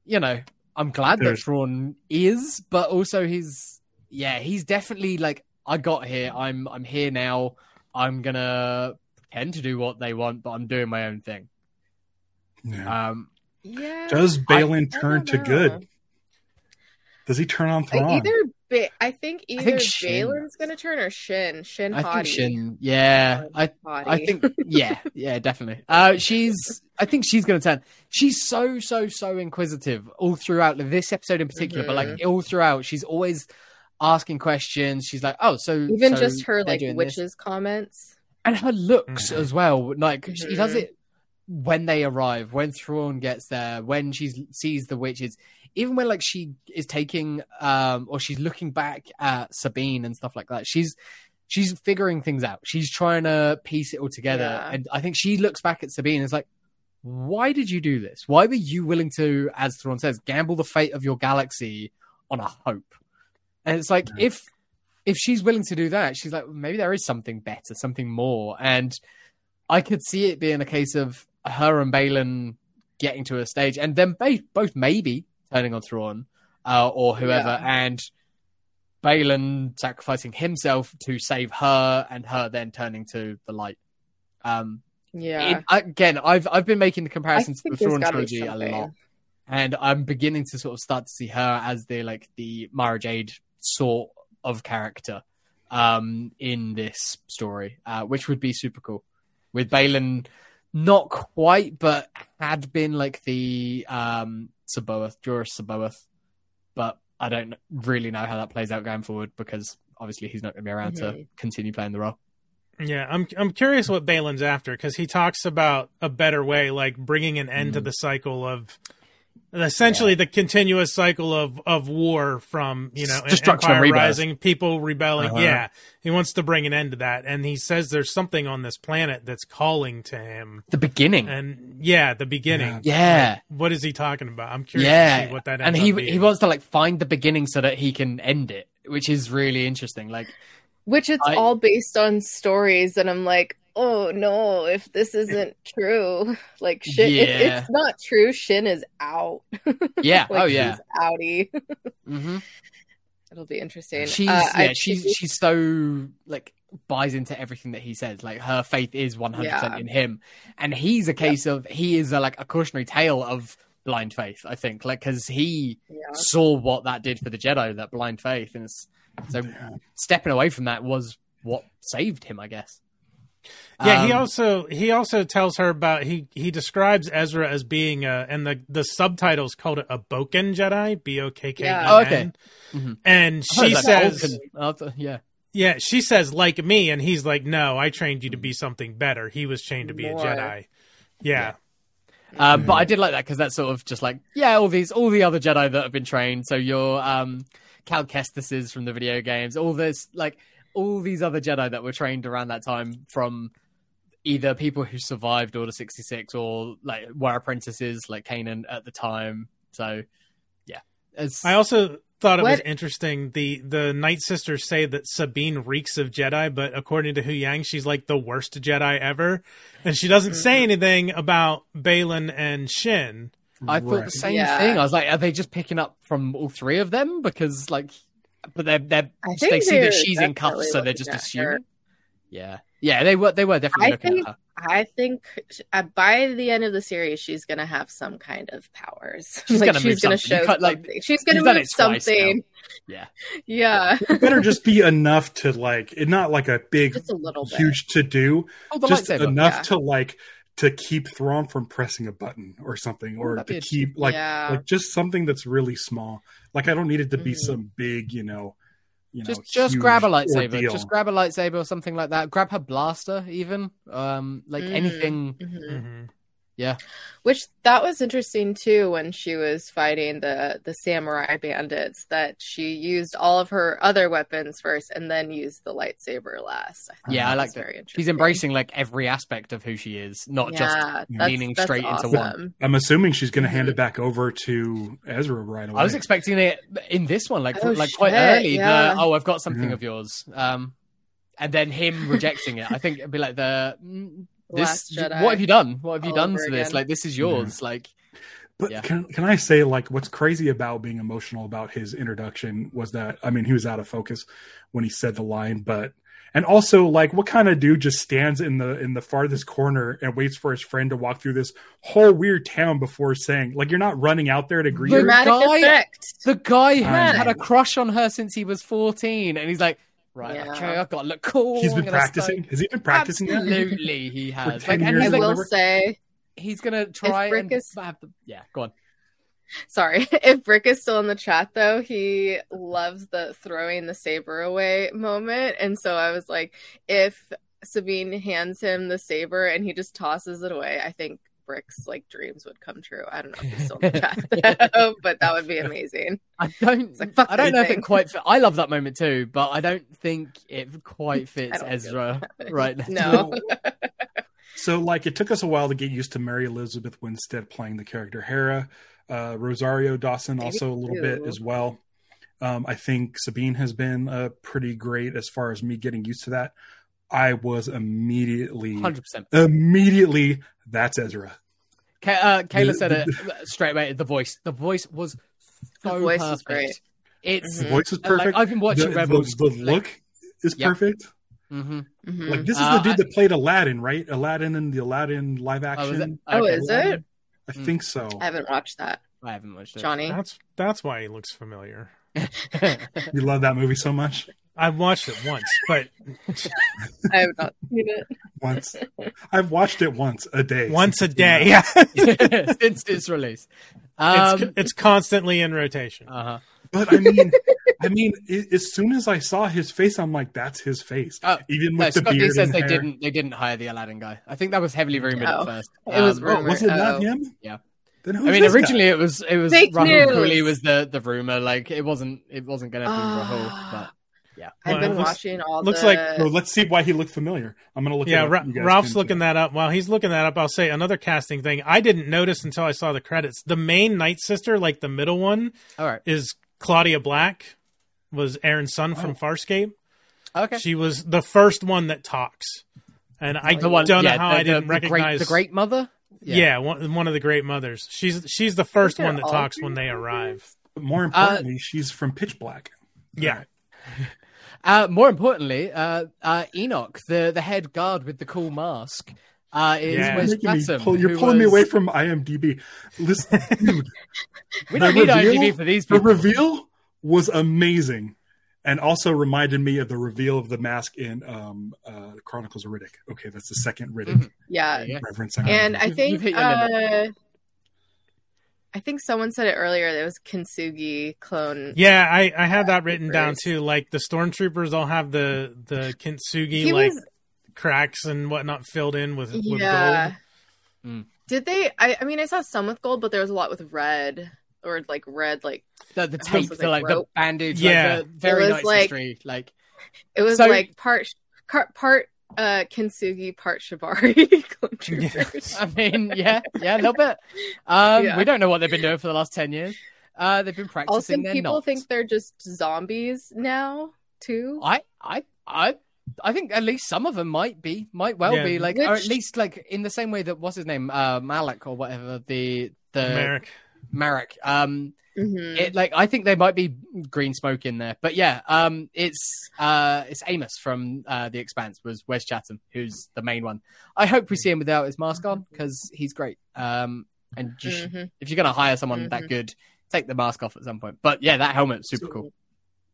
you know I'm glad There's... that Thrawn is. But also he's yeah he's definitely like I got here. I'm I'm here now. I'm going to pretend to do what they want, but I'm doing my own thing. Yeah. Um, yeah Does Baylan I, turn I to good? Does he turn on Thrawn? Like either ba- I think either I think Baylan's going to turn or Shin. Shin Hati. I think Shin, yeah. I, I think, yeah, yeah, definitely. Uh, she's, I think she's going to turn. She's so, so, so inquisitive all throughout this episode in particular, mm-hmm. but like all throughout, she's always... asking questions. She's like, oh, so even so just her like witches this. Comments and her looks mm-hmm. as well. Like mm-hmm. she does it when they arrive, when Thrawn gets there, when she sees the witches, even when like she is taking um or she's looking back at Sabine and stuff like that. She's she's figuring things out. She's trying to piece it all together, yeah. and I think she looks back at Sabine and is like, why did you do this? Why were you willing to, as Thrawn says, gamble the fate of your galaxy on a hope? And it's like, yeah. if if she's willing to do that, she's like, maybe there is something better, something more. And I could see it being a case of her and Baylan getting to a stage and then ba- both maybe turning on Thrawn uh, or whoever yeah. and Baylan sacrificing himself to save her and her then turning to the light. Um, yeah. It, again, I've I've been making the comparisons to the Thrawn trilogy a lot. And I'm beginning to sort of start to see her as the like the Mara Jade sort of character um, in this story, uh, which would be super cool. With Baylan, not quite, but had been like the um, Saboath, Jorus Saboath. But I don't really know how that plays out going forward because obviously he's not going to be around mm-hmm. to continue playing the role. Yeah, I'm I'm curious what Baylan's after because he talks about a better way, like bringing an end mm. to the cycle of essentially yeah. the continuous cycle of, of war from, you know, Empire Rising, people rebelling. Uh-huh. Yeah. He wants to bring an end to that. And he says there's something on this planet that's calling to him. The beginning. And yeah, the beginning. Yeah. Like, what is he talking about? I'm curious yeah. to see what that ends And he up being. He wants to like find the beginning so that he can end it, which is really interesting. Like, which it's I, all based on stories, and I'm like, oh no, if this isn't true, like shit, yeah. if it's not true, Shin is out. Yeah, like, oh yeah, he's outie. Mm-hmm. It'll be interesting. She's uh, yeah, I, she's she's so like buys into everything that he says. Like her faith is one hundred percent in him, and he's a case yeah. of he is a, like a cautionary tale of blind faith. I think like because he yeah. saw what that did for the Jedi, that blind faith, and it's. So stepping away from that was what saved him, I guess. Yeah, um, he also he also tells her about he he describes Ezra as being a, and the the subtitles called it a Boken Jedi, B O K K E N. Yeah. Oh, okay. Mm-hmm. And she says, Boken. yeah, yeah, she says like me, and he's like, no, I trained you to be something better. He was trained to be More. a Jedi. Yeah. yeah. Uh, mm-hmm. But I did like that because that's sort of just like yeah, all these all the other Jedi that have been trained. So you're um. Cal Kestis is from the video games, all this like all these other Jedi that were trained around that time from either people who survived Order sixty-six or like were apprentices like Kanan at the time. So yeah, it's... I also thought it what? was interesting the the Nightsisters say that Sabine reeks of Jedi, but according to Huyang, she's like the worst Jedi ever, and she doesn't say anything about Baylan and Shin. I thought right. the same yeah. thing. I was like, are they just picking up from all three of them? Because, like, but they're, they're, they see that she's in cuffs, so they're just assuming. Her. Yeah. Yeah, they were, they were definitely I looking think, at her. I think uh, by the end of the series, she's going to have some kind of powers. She's like, going to show like, She's going to move something. Yeah. Yeah. It better just be enough to, like, not like a big, just a little bit. huge to-do. Oh, just enough yeah. to, like... to keep Thrawn from pressing a button or something, or oh, to keep like, yeah. like just something that's really small. Like I don't need it to be mm. some big, you know, you just, know, just grab a lightsaber, ordeal. just grab a lightsaber or something like that. Grab her blaster even, um, like mm-hmm. anything. Mm-hmm. Mm-hmm. Yeah. Which that was interesting too, when she was fighting the, the samurai bandits, that she used all of her other weapons first and then used the lightsaber last. I yeah, I like that. Very She's embracing like every aspect of who she is, not yeah, just that's, leaning that's straight awesome. into one. I'm assuming she's going to hand it back over to Ezra right away. I was expecting it in this one, like oh, like shit, quite early. Yeah. The, oh, I've got something yeah. of yours. Um, and then him rejecting it. I think it'd be like the... Mm, This, what have you done? What have you done to this? Again. Like, this is yours. Yeah. Like, but yeah. can can I say, like, what's crazy about being emotional about his introduction was that, I mean, he was out of focus when he said the line, but, and also, like, what kind of dude just stands in the in the farthest corner and waits for his friend to walk through this whole weird town before saying, like, you're not running out there to greet her. Dramatic effect. The guy who had a crush on her since he was fourteen, and he's like, right, yeah. okay, I've got to look cool. He's been practicing. Start... Has he been practicing? Absolutely, that? he has. Like, and I like, will say, he's gonna try and is... have the... yeah. Go on. Sorry, if Brick is still in the chat, though, he loves the throwing the saber away moment, and so I was like, if Sabine hands him the saber and he just tosses it away, I think Brick's like dreams would come true. I don't know if he's still in the chat, though, but that would be amazing. I don't. Like, I don't know thing. if it quite. Fit. I love that moment too, but I don't think it quite fits Ezra right now. No. So, like, it took us a while to get used to Mary Elizabeth Winstead playing the character Hera, uh, Rosario Dawson Maybe also a little too. bit as well. Um, I think Sabine has been uh, pretty great as far as me getting used to that. I was immediately, one hundred percent immediately. That's Ezra. Kay- uh, Kayla said it straight away. The voice, the voice was so the voice perfect. Is great. It's the voice is perfect. Like, I've been watching the, Rebels. The, the look like, is yep. perfect. Mm-hmm. Mm-hmm. Like this is uh, the dude I, that played Aladdin, right? Aladdin and the Aladdin live action. Oh, is it? Oh, is it? I mm. think so. I haven't watched that. I haven't watched it. Johnny. That's that's why he looks familiar. You love that movie so much. I've watched it once, but I have not seen it once. I've watched it once a day. Once a day, yeah. Since its release, um, it's, it's constantly in rotation. Uh-huh. But I mean, I mean, it, as soon as I saw his face, I'm like, that's his face. Oh, even with no, the Scott beard. He says and they hair. didn't. They didn't hire the Aladdin guy. I think that was heavily rumored oh, at first. It um, was rumored. Was it not oh. him? Yeah. Then who's I mean, originally guy? it was it was Rahul Cooley was the, the rumor. Like it wasn't it wasn't gonna be uh, Rahul, but yeah. I've well, been looks, watching all. Looks the... like well, let's see why he looked familiar. I'm gonna look. Yeah, Ra- Ralph's looking that up. While he's looking that up, I'll say another casting thing. I didn't notice until I saw the credits. The main Nightsister, like the middle one, all right. is Claudia Black. Was Aaron's son oh. from Farscape? Okay, she was the first one that talks, and I the one, don't yeah, know how the, I didn't the, recognize the great, the great mother. Yeah, yeah one, one of the great mothers. She's she's the first one that talks when they arrive. But more importantly, uh, she's from Pitch Black. Yeah. uh, more importantly, uh, uh, Enoch, the, the head guard with the cool mask, uh, is yeah. Wes Jackson. Pull, you're pulling was... me away from I M D B. Listen, dude, we don't need reveal, I M D B for these people. The reveal was amazing, and also reminded me of the reveal of the mask in um, uh, Chronicles of Riddick. Okay, that's the second Riddick. Mm-hmm. Yeah, yeah. And I think uh, I think someone said it earlier. That it was Kintsugi clone. Yeah, I, I had that written down too. Like the stormtroopers all have the the Kintsugi he like was... cracks and whatnot filled in with, yeah. with gold. Mm. Did they? I, I mean, I saw some with gold, but there was a lot the red. Or like red, like the, the tape, like, like the bandage, yeah, like, the very nice like, history. Like it was so, like part part uh, Kintsugi, part Shibari. Yes. I mean, yeah, yeah, a little bit. Um, yeah. We don't know what they've been doing for the last ten years. Uh, they've been practicing. Also, people not. think they're just zombies now too. I, I, I, I think at least some of them might be, might well yeah. be, like, Which... or at least like in the same way that what's his name, uh, Malik or whatever the the. Merrick. Marek, um, mm-hmm. it like I think there might be green smoke in there, but yeah, um, it's uh, it's Amos from uh, The Expanse was Wes Chatham, who's the main one. I hope we see him without his mask on because he's great. Um, and you sh- mm-hmm. if you're gonna hire someone mm-hmm. that good, take the mask off at some point. But yeah, that helmet's super so, cool.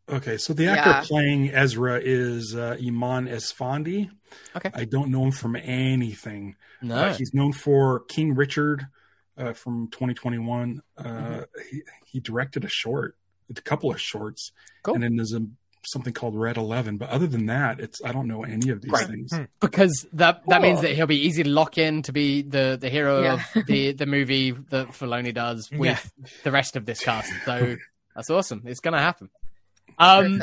Okay, so the actor yeah. playing Ezra is uh, Iman Esfandi. Okay, I don't know him from anything. No, uh, he's known for King Richard. Uh, from twenty twenty-one, uh, mm-hmm. he, he directed a short, a couple of shorts, cool. and then there's a, something called Red Eleven. But other than that, it's I don't know any of these right. things because that that oh. means that he'll be easy to lock in to be the, the hero yeah. of the, the movie that Filoni does with yeah. the rest of this cast. So that's awesome. It's going to happen. Um,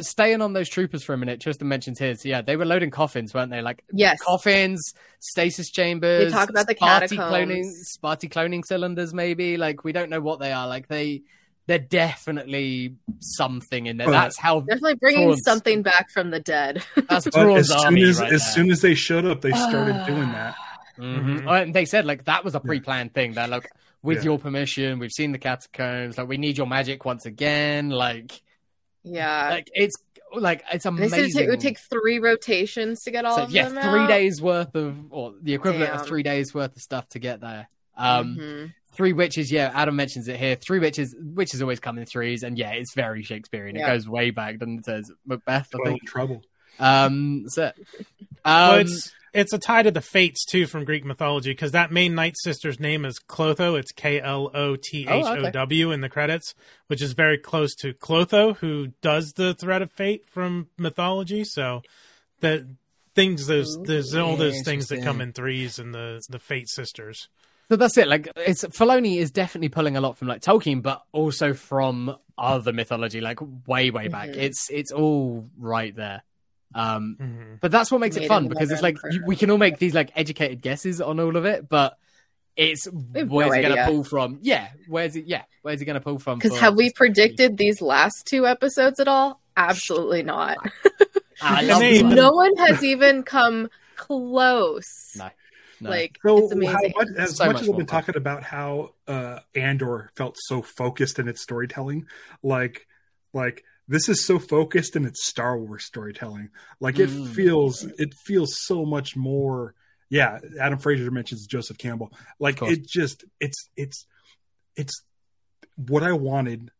Staying on those troopers for a minute, Tristan mentions his. Yeah, they were loading coffins, weren't they? Like yes. coffins, stasis chambers. They talk about the Sparty cloning, Sparty cloning cylinders, maybe. Like we don't know what they are. Like they, they're definitely something in there. That's how definitely bringing Thrawn's, something back from the dead. That's Thrawn's as army soon as, right as there. soon as they showed up, they started doing that. Mm-hmm. Oh, and they said like that was a pre-planned yeah. thing. They're like, with yeah. your permission, we've seen the catacombs. Like we need your magic once again. Like. Yeah, like it's like it's amazing. They said it would take three rotations to get all so, of yeah, them. Yeah, three out. days worth of, or the equivalent Damn. of three days worth of stuff to get there. Um, mm-hmm. Three witches. Yeah, Adam mentions it here. Three witches. Witches always come in threes, and yeah, it's very Shakespearean. Yeah. It goes way back. Doesn't it? Says Macbeth. I think. Trouble. Um, so, um, well, it's it's a tie to the fates too from Greek mythology because that main Night Sister's name is Clotho. It's K L O T H O W in the credits, which is very close to Clotho, who does the thread of fate from mythology. So the things those there's all those things that come in threes and the the Fate Sisters. So that's it. Like, it's Filoni is definitely pulling a lot from like Tolkien, but also from other mythology, like way way back. Mm-hmm. It's it's all right there. Um, mm-hmm. But that's what makes Made it fun because it's like you, we can all make these like educated guesses on all of it, but it's where's no it idea. gonna pull from? Yeah, where's it? Yeah, where's it gonna pull from? Because have we predicted these last two episodes at all? Absolutely not. I love them. No one has even come close. No, no. Like so it's amazing. How much, as so much, much as we've been talking about how uh, Andor felt so focused in its storytelling, like like. This is so focused in its Star Wars storytelling. Like it mm. feels, it feels so much more. Yeah, Adam Fraser mentions Joseph Campbell. Like it just, it's, it's, it's what I wanted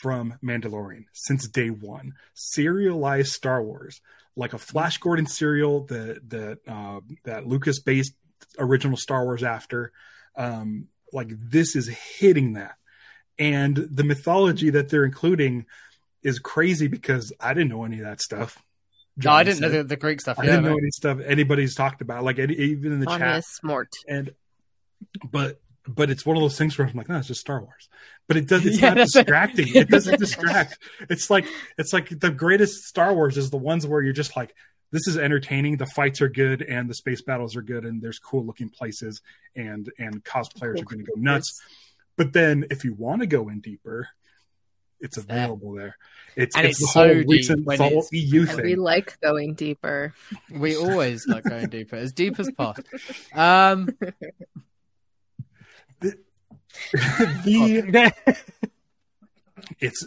from Mandalorian since day one. Serialized Star Wars, like a Flash Gordon serial that that uh, that Lucas based original Star Wars after. Um, like this is hitting that, and the mythology that they're including. Is crazy because I didn't know any of that stuff. Johnny no, I didn't said. know the, the Greek stuff. I yeah, didn't know man. any stuff anybody's talked about, like any, even in the Honest chat. Smart. And but But it's one of those things where I'm like, no, it's just Star Wars. But it does. It's yeah, not distracting. It, it doesn't distract. It's like it's like the greatest Star Wars is the ones where you're just like, this is entertaining. The fights are good, and the space battles are good, and there's cool looking places, and and cosplayers cool. are going to go nuts. But then, if you want to go in deeper, it's available there. It's, and it's, it's the so whole recent whole E U thing. We like going deeper. We always like going deeper, as deep as possible. Um. The, the, it's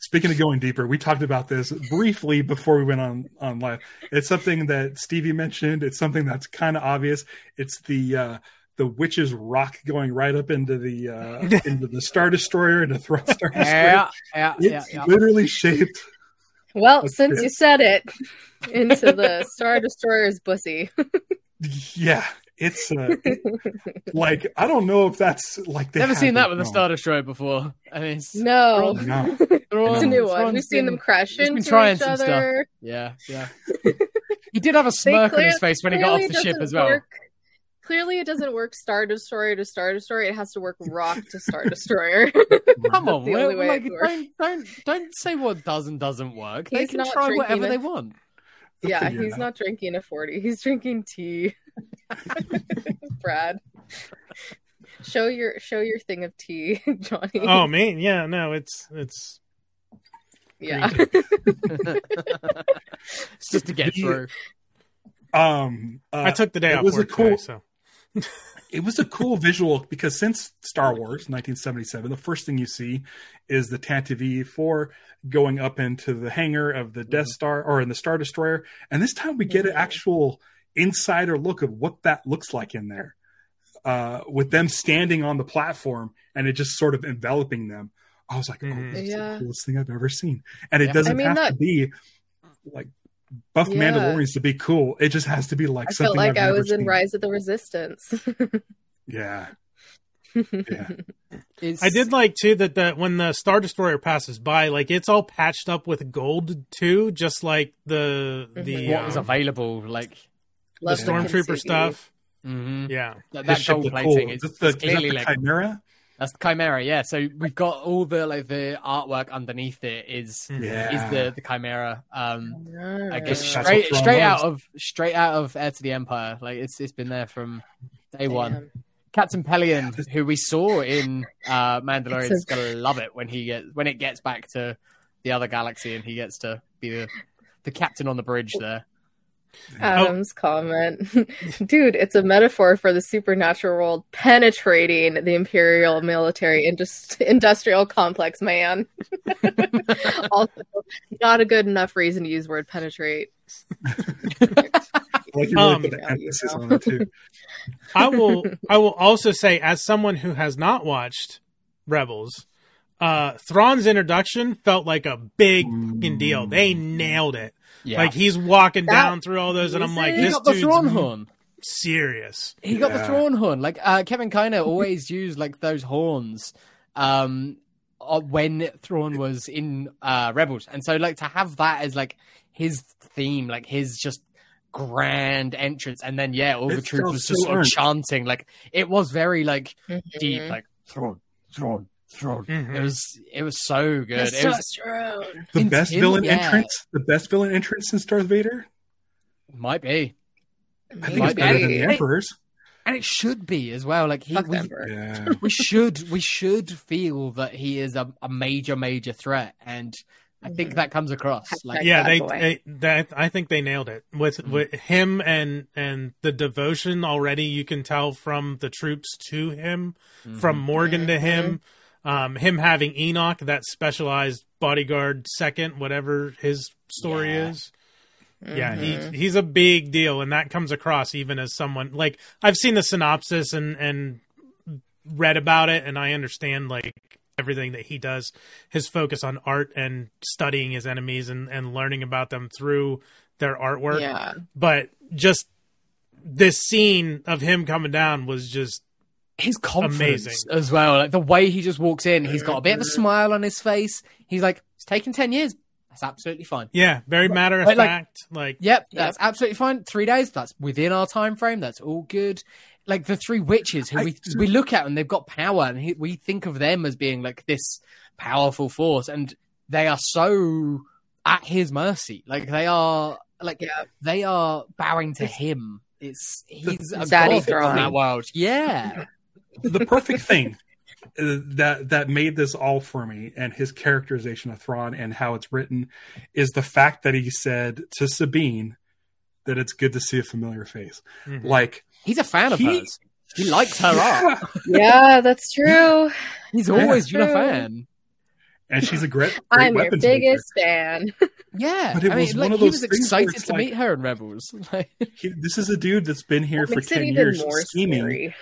speaking of going deeper, we talked about this briefly before we went on on live. It's something that Stevie mentioned. It's something that's kind of obvious. It's the uh the witch's rock going right up into the uh into the Star Destroyer and the Thrawn Star Destroyer. Yeah, yeah, it's yeah, yeah. literally shaped well since it. You said it into the Star Destroyer's bussy. Yeah. It's uh, like, I don't know if that's like... Never seen that with a Star Destroyer before. I mean, it's, no. They're all, no. They're all, it's a new one. We've been, seen them crash into each other. Some stuff. Yeah, yeah. He did have a smirk clear, on his face when he got off the ship as well. Work, clearly it doesn't work Star Destroyer to Star Destroyer. It has to work rock to Star Destroyer. Come on, like, don't, don't, don't say what does and doesn't work. He's they can not try whatever a, they want. Yeah, he's not drinking a forty. He's drinking tea. Brad, show your show your thing of tea, Johnny. Oh man, yeah, no, it's it's yeah, it's just to get through. Um, uh, I took the day off work today, so. It was a cool visual because since Star Wars nineteen seventy-seven, the first thing you see is the Tantive four going up into the hangar of the Death Star or in the Star Destroyer, and this time we get an actual insider look of what that looks like in there, uh, with them standing on the platform and it just sort of enveloping them. I was like, mm-hmm. "Oh, that's yeah. the coolest thing I've ever seen." And it yeah. doesn't I mean, have that... to be like buff yeah. Mandalorians to be cool. It just has to be like I something. I felt like I've I was seen. in Rise of the Resistance. yeah, yeah. It's... I did like too that that when the Star Destroyer passes by, like it's all patched up with gold too, just like the the what um... was available, like. Love the stormtrooper stuff. Mm-hmm. Yeah. That, that gold plating cool. is, is, the, is clearly that the Chimera? Like... That's the Chimera, yeah. So we've got all the like the artwork underneath it is yeah. is the, the Chimera. Um yeah. I guess That's straight straight out of straight out of Heir to the Empire. Like it's it's been there from day Damn. one. Captain Pelion, yeah. who we saw in uh Mandalorian, is gonna love it when he gets when it gets back to the other galaxy and he gets to be the, the captain on the bridge there. Adam's oh. comment. Dude, it's a metaphor for the supernatural world penetrating the imperial military industri- industrial complex, man. Also, not a good enough reason to use the word penetrate. Like um, really emphasis on it too. I will I will also say, as someone who has not watched Rebels, uh, Thrawn's introduction felt like a big fucking deal. They nailed it. Yeah. Like he's walking that, down through all those, and I'm like, this dude's horn. serious. He got yeah. the Thrawn horn. Like uh, Kevin Kiner always used like those horns um, when Thrawn was in uh, Rebels, and so like to have that as like his theme, like his just grand entrance, and then yeah, all the troopers just sort of chanting. Like it was very like mm-hmm. deep, like Thrawn, Thrawn, Thrawn. Mm-hmm. It was it was so good. It's it was Thrawn. The it's best him, villain yeah. entrance. The best villain entrance since Darth Vader. Might be. I think Might it's better be. than the Emperor's. And it should be as well. Like he, we, yeah. we should we should feel that he is a, a major major threat, and I think mm-hmm. that comes across. Like yeah, they, they that I think they nailed it with mm-hmm. with him and and the devotion already. You can tell from the troops to him, mm-hmm. from Morgan mm-hmm. to him. Um, him having Enoch, that specialized bodyguard second, whatever his story yeah. is. Mm-hmm. Yeah, he he's a big deal, and that comes across even as someone like I've seen the synopsis and, and read about it, and I understand like everything that he does, his focus on art and studying his enemies and, and learning about them through their artwork. Yeah. But just this scene of him coming down was just his confidence Amazing. as well, like the way he just walks in, he's got a bit of a smile on his face. He's like, it's taken ten years. That's absolutely fine. Yeah, very matter of like, fact. Like, like yep, yep, that's absolutely fine. Three days, that's within our time frame. That's all good. like the three witches who we we look at and they've got power, and he, we think of them as being like this powerful force, and they are so at his mercy. Like they are, like yeah. they are bowing to him. It's he's a god in that world. Yeah, the perfect thing that that made this all for me, and his characterization of Thrawn and how it's written, is the fact that he said to Sabine that it's good to see a familiar face. Mm-hmm. Like he's a fan he, of hers. He likes her yeah. up. Yeah, that's true. He's always been a fan. And she's a great, great I'm your biggest maker. fan. Yeah. But it I was mean, one like, of those he was excited to like, meet her in Rebels. Like, he, this is a dude that's been here that for ten years scheming.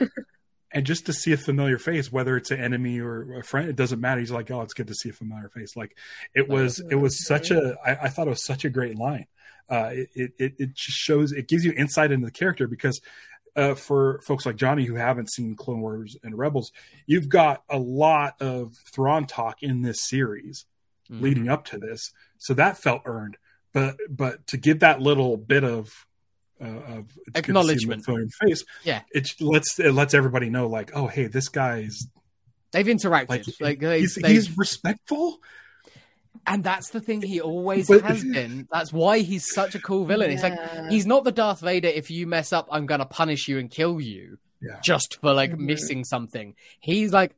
And just to see a familiar face, whether it's an enemy or a friend, it doesn't matter. He's like, oh, it's good to see a familiar face. Like it was, it was such a, I, I thought it was such a great line. Uh, it, it, it just shows, it gives you insight into the character, because uh, for folks like Johnny who haven't seen Clone Wars and Rebels, you've got a lot of Thrawn talk in this series mm-hmm. leading up to this. So that felt earned, but, but to give that little bit of, Uh, of acknowledgement face, yeah, it lets it lets everybody know, like, oh, hey, this guy's they've interacted, like, like they, he's, he's respectful, and that's the thing he always but, has been. That's why he's such a cool villain. Yeah. It's like he's not the Darth Vader. If you mess up, I'm gonna punish you and kill you yeah. just for like mm-hmm. missing something. He's like,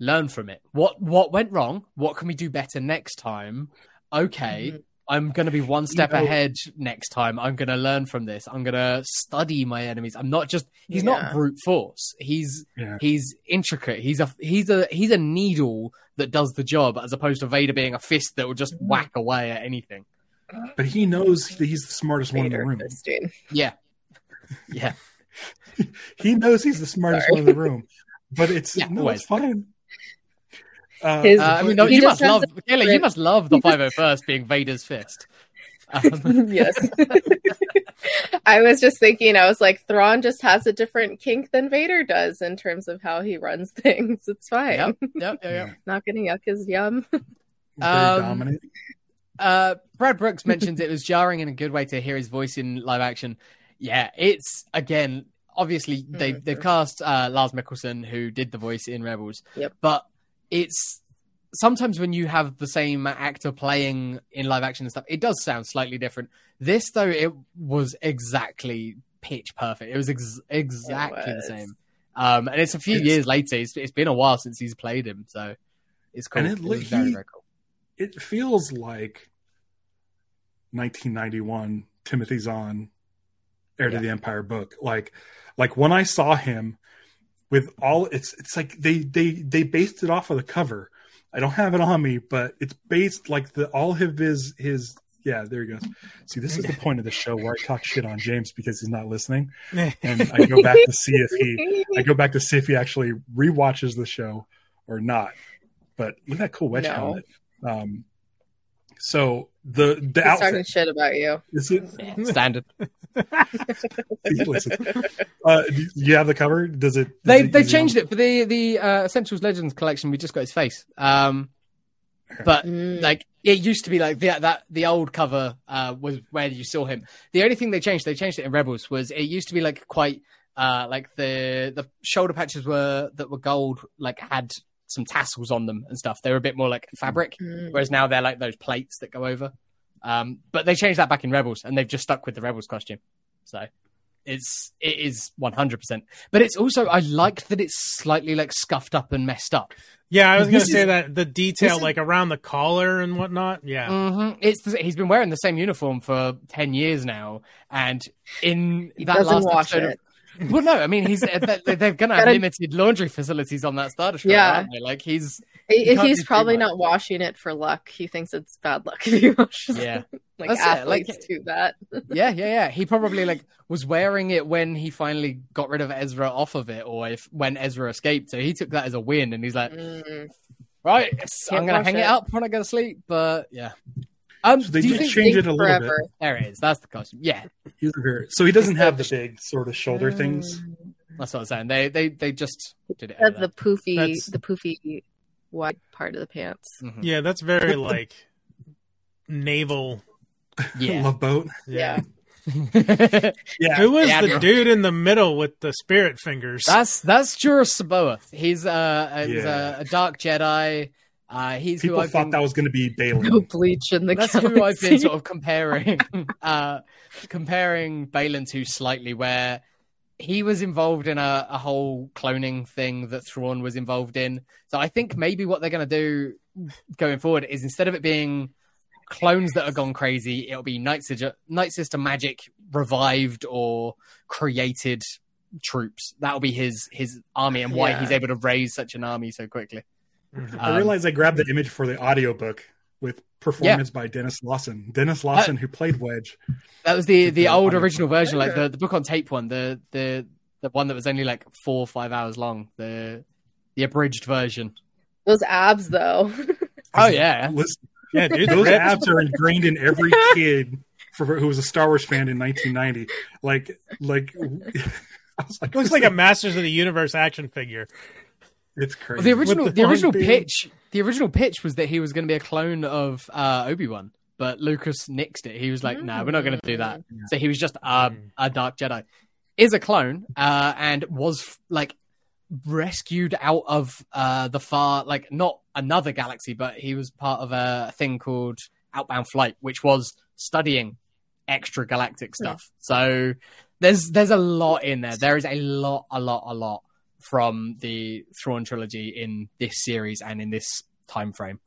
learn from it. What what went wrong? What can we do better next time? Okay. Mm-hmm. I'm going to be one step you know, ahead next time. I'm going to learn from this. I'm going to study my enemies. I'm not just, he's yeah. not brute force. He's, yeah. he's intricate. He's a, he's a, he's a needle that does the job, as opposed to Vader being a fist that will just whack away at anything. But he knows that he's the smartest Vader one in the room. Fisting. Yeah. Yeah. He knows he's the smartest Sorry. one in the room, but it's, yeah, no, always. It's fine. Uh, His, uh, I mean, no, you must love Kayla, you must love the five oh first being Vader's fist. Um. Yes. I was just thinking, I was like, Thrawn just has a different kink than Vader does in terms of how he runs things. It's fine. Yep, yep, yep, yep. Not gonna yuck his yum. Very um, dominant. Uh, Brad Brooks mentions it was jarring in a good way to hear his voice in live action. Yeah, it's again, obviously they've mm-hmm. they've cast uh, Lars Mikkelsen, who did the voice in Rebels. Yep. But it's sometimes when you have the same actor playing in live action and stuff, it does sound slightly different. This, though, it was exactly pitch perfect. It was ex- exactly it was. the same. Um, and it's a few it's, years later. It's, it's been a while since he's played him. So it's cool. And it, it was very, very cool. It feels like nineteen ninety-one Timothy Zahn, Heir yeah. to the Empire book. Like, like when I saw him, with all it's it's like they they they based it off of the cover. I don't have it on me, but it's based like the all of his his yeah, there he goes. See, this is the point of the show where I talk shit on James because he's not listening. And I go back to see if he I go back to see if he actually rewatches the show or not. But look at that cool wedge no. helmet. Um so the the he's outfit talking shit about you. Is it standard? uh, do you have the cover? Does it? Does they it, they've changed it, it for the the uh, Essentials Legends collection. We just got his face, um, but mm. like it used to be like the, that. The old cover uh, was where you saw him. The only thing they changed, they changed it in Rebels, was it used to be like quite uh, like the the shoulder patches were that were gold, like had some tassels on them and stuff. They were a bit more like fabric, mm. whereas now they're like those plates that go over. Um, but they changed that back in Rebels, and they've just stuck with the Rebels costume. So it's, it is one hundred percent. But it's also, I like that it's slightly like scuffed up and messed up. Yeah, I was going to say that the detail, like around the collar and whatnot. Yeah. Mm-hmm. It's the, he's been wearing the same uniform for ten years now. And in he that last episode of, well, no, I mean, he's they're going to have limited laundry facilities on that starter ship, yeah. aren't they? Like, he's... He he's probably not washing it for luck. He thinks it's bad luck if he washes yeah. it. Like, That's athletes it. Like, do that. yeah, yeah, yeah. He probably, like, was wearing it when he finally got rid of Ezra off of it, or if when Ezra escaped. So he took that as a win, and he's like, mm. right, yes, I'm going to hang it. it up when I go to sleep, but, yeah. Um, so they do just change it a little forever. bit. There it is. That's the costume. Yeah. He's a so he doesn't have the big sort of shoulder um, things. That's what I'm saying. They they they just did it. The that. poofy, that's... the poofy wide part of the pants. Mm-hmm. Yeah, that's very like naval. Yeah. Love boat. Yeah. Yeah. Who was the, the dude in the middle with the spirit fingers? That's that's Jorah Saboth. He's, uh, he's yeah. a, a dark Jedi. Uh, he's People who I've thought been, that was going to be Baylan. Bleach in the That's galaxy. Who I've been sort of comparing, uh, comparing Baylan to slightly, where he was involved in a, a whole cloning thing that Thrawn was involved in. So I think maybe what they're going to do going forward is, instead of it being clones that are gone crazy, it'll be Nightsister, Nightsister magic revived or created troops. That'll be his his army, and why yeah. he's able to raise such an army so quickly. Mm-hmm. I realized um, I grabbed the image for the audiobook with performance yeah. by Dennis Lawson. Dennis Lawson, that, who played Wedge. That was the, the old original book. version, like the, the book on tape one, the, the the one that was only like four or five hours long, the the abridged version. Those abs, though. Oh, yeah. Listen, yeah, dude, those abs are ingrained in every kid for, who was a Star Wars fan in nineteen ninety. Like, like, I was like, it looks like a Masters of the Universe action figure. It's crazy. Well, the original, the, the original being... pitch, the original pitch was that he was going to be a clone of uh, Obi-Wan, but Lucas nixed it. He was like, "No, nah, we're not going to do that." Yeah. So he was just uh, a dark Jedi, is a clone, uh, and was like rescued out of uh, the far, like not another galaxy, but he was part of a thing called Outbound Flight, which was studying extra galactic stuff. Yeah. So there's there's a lot in there. There is a lot, a lot, a lot. From the Thrawn trilogy in this series and in this time frame.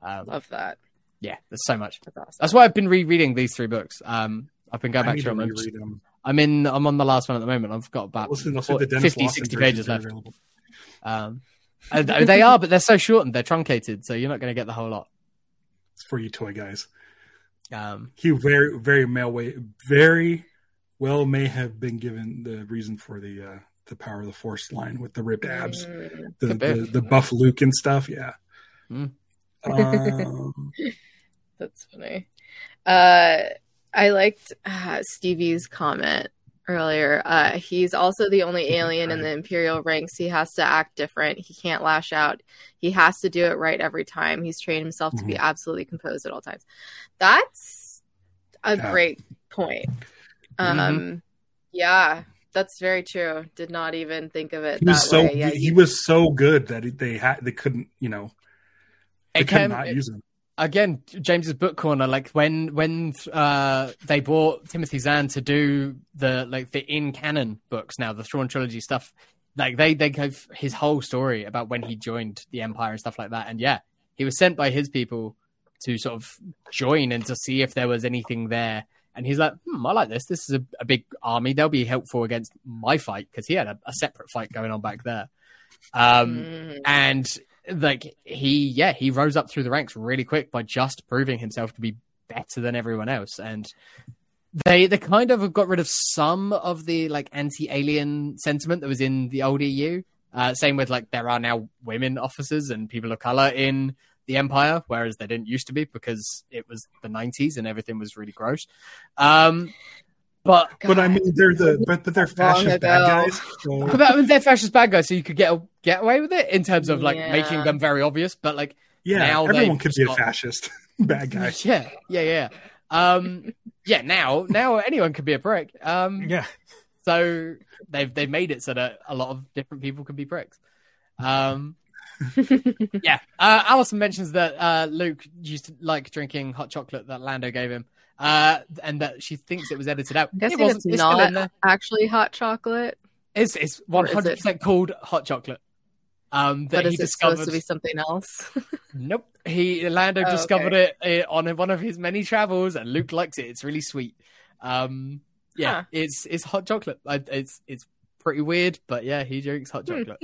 Um, Love that. Yeah, there's so much. That's, awesome. That's why I've been rereading these three books. Um, I've been going I back to them. them. I'm in. I'm on the last one at the moment. I've got about listen, listen, what, fifty, sixty pages left. Um, they are, but they're so shortened. They're truncated, so you're not going to get the whole lot. It's for you toy guys. Um, he very, very, male way, very well may have been given the reason for the... Uh, the power of the force line with the ripped abs, the the, the, the buff Luke and stuff. Yeah. Mm. Um... That's funny. Uh, I liked uh, Stevie's comment earlier. Uh, he's also the only alien right. in the Imperial ranks. He has to act different. He can't lash out. He has to do it right every time. He's trained himself mm-hmm. to be absolutely composed at all times. That's a yeah. great point. Um, mm-hmm. Yeah. That's very true. Did not even think of it. He that was so way. Yeah, he, he was so good that it, they had they couldn't you know they could came, not it, use him again. James's book corner, like when when uh, they brought Timothy Zahn to do the like the in canon books now, the Thrawn trilogy stuff. Like they they gave his whole story about when he joined the Empire and stuff like that. And yeah, he was sent by his people to sort of join and to see if there was anything there. And he's like, hmm, I like this. This is a, a big army. They'll be helpful against my fight, because he had a, a separate fight going on back there. Um, mm. And like he, yeah, he rose up through the ranks really quick by just proving himself to be better than everyone else. And they they kind of got rid of some of the like anti-alien sentiment that was in the old E U. Uh, same with like there are now women officers and people of color in the Empire, whereas they didn't used to be, because it was the nineties and everything was really gross. Um, but but God. I mean, they're the but, but they're fascist bad guys. So. But, but they're fascist bad guys, so you could get get away with it in terms of like yeah. making them very obvious. But like, yeah, now everyone could be got... a fascist bad guy. Yeah, yeah, yeah. Um, yeah. Now, now anyone could be a prick. Um, yeah. So they've they've made it so that a lot of different people can be pricks. Um. yeah, uh, Allison mentions that uh, Luke used to like drinking hot chocolate that Lando gave him, uh, and that she thinks it was edited out. Guessing it wasn't, it's, it's not actually hot chocolate. It's it's one hundred percent called hot chocolate. Um, that but is he it discovered... supposed to be something else? Nope. He Lando oh, discovered okay. it on one of his many travels, and Luke likes it. It's really sweet. Um, yeah, huh. it's it's hot chocolate. It's it's pretty weird, but yeah, he drinks hot chocolate.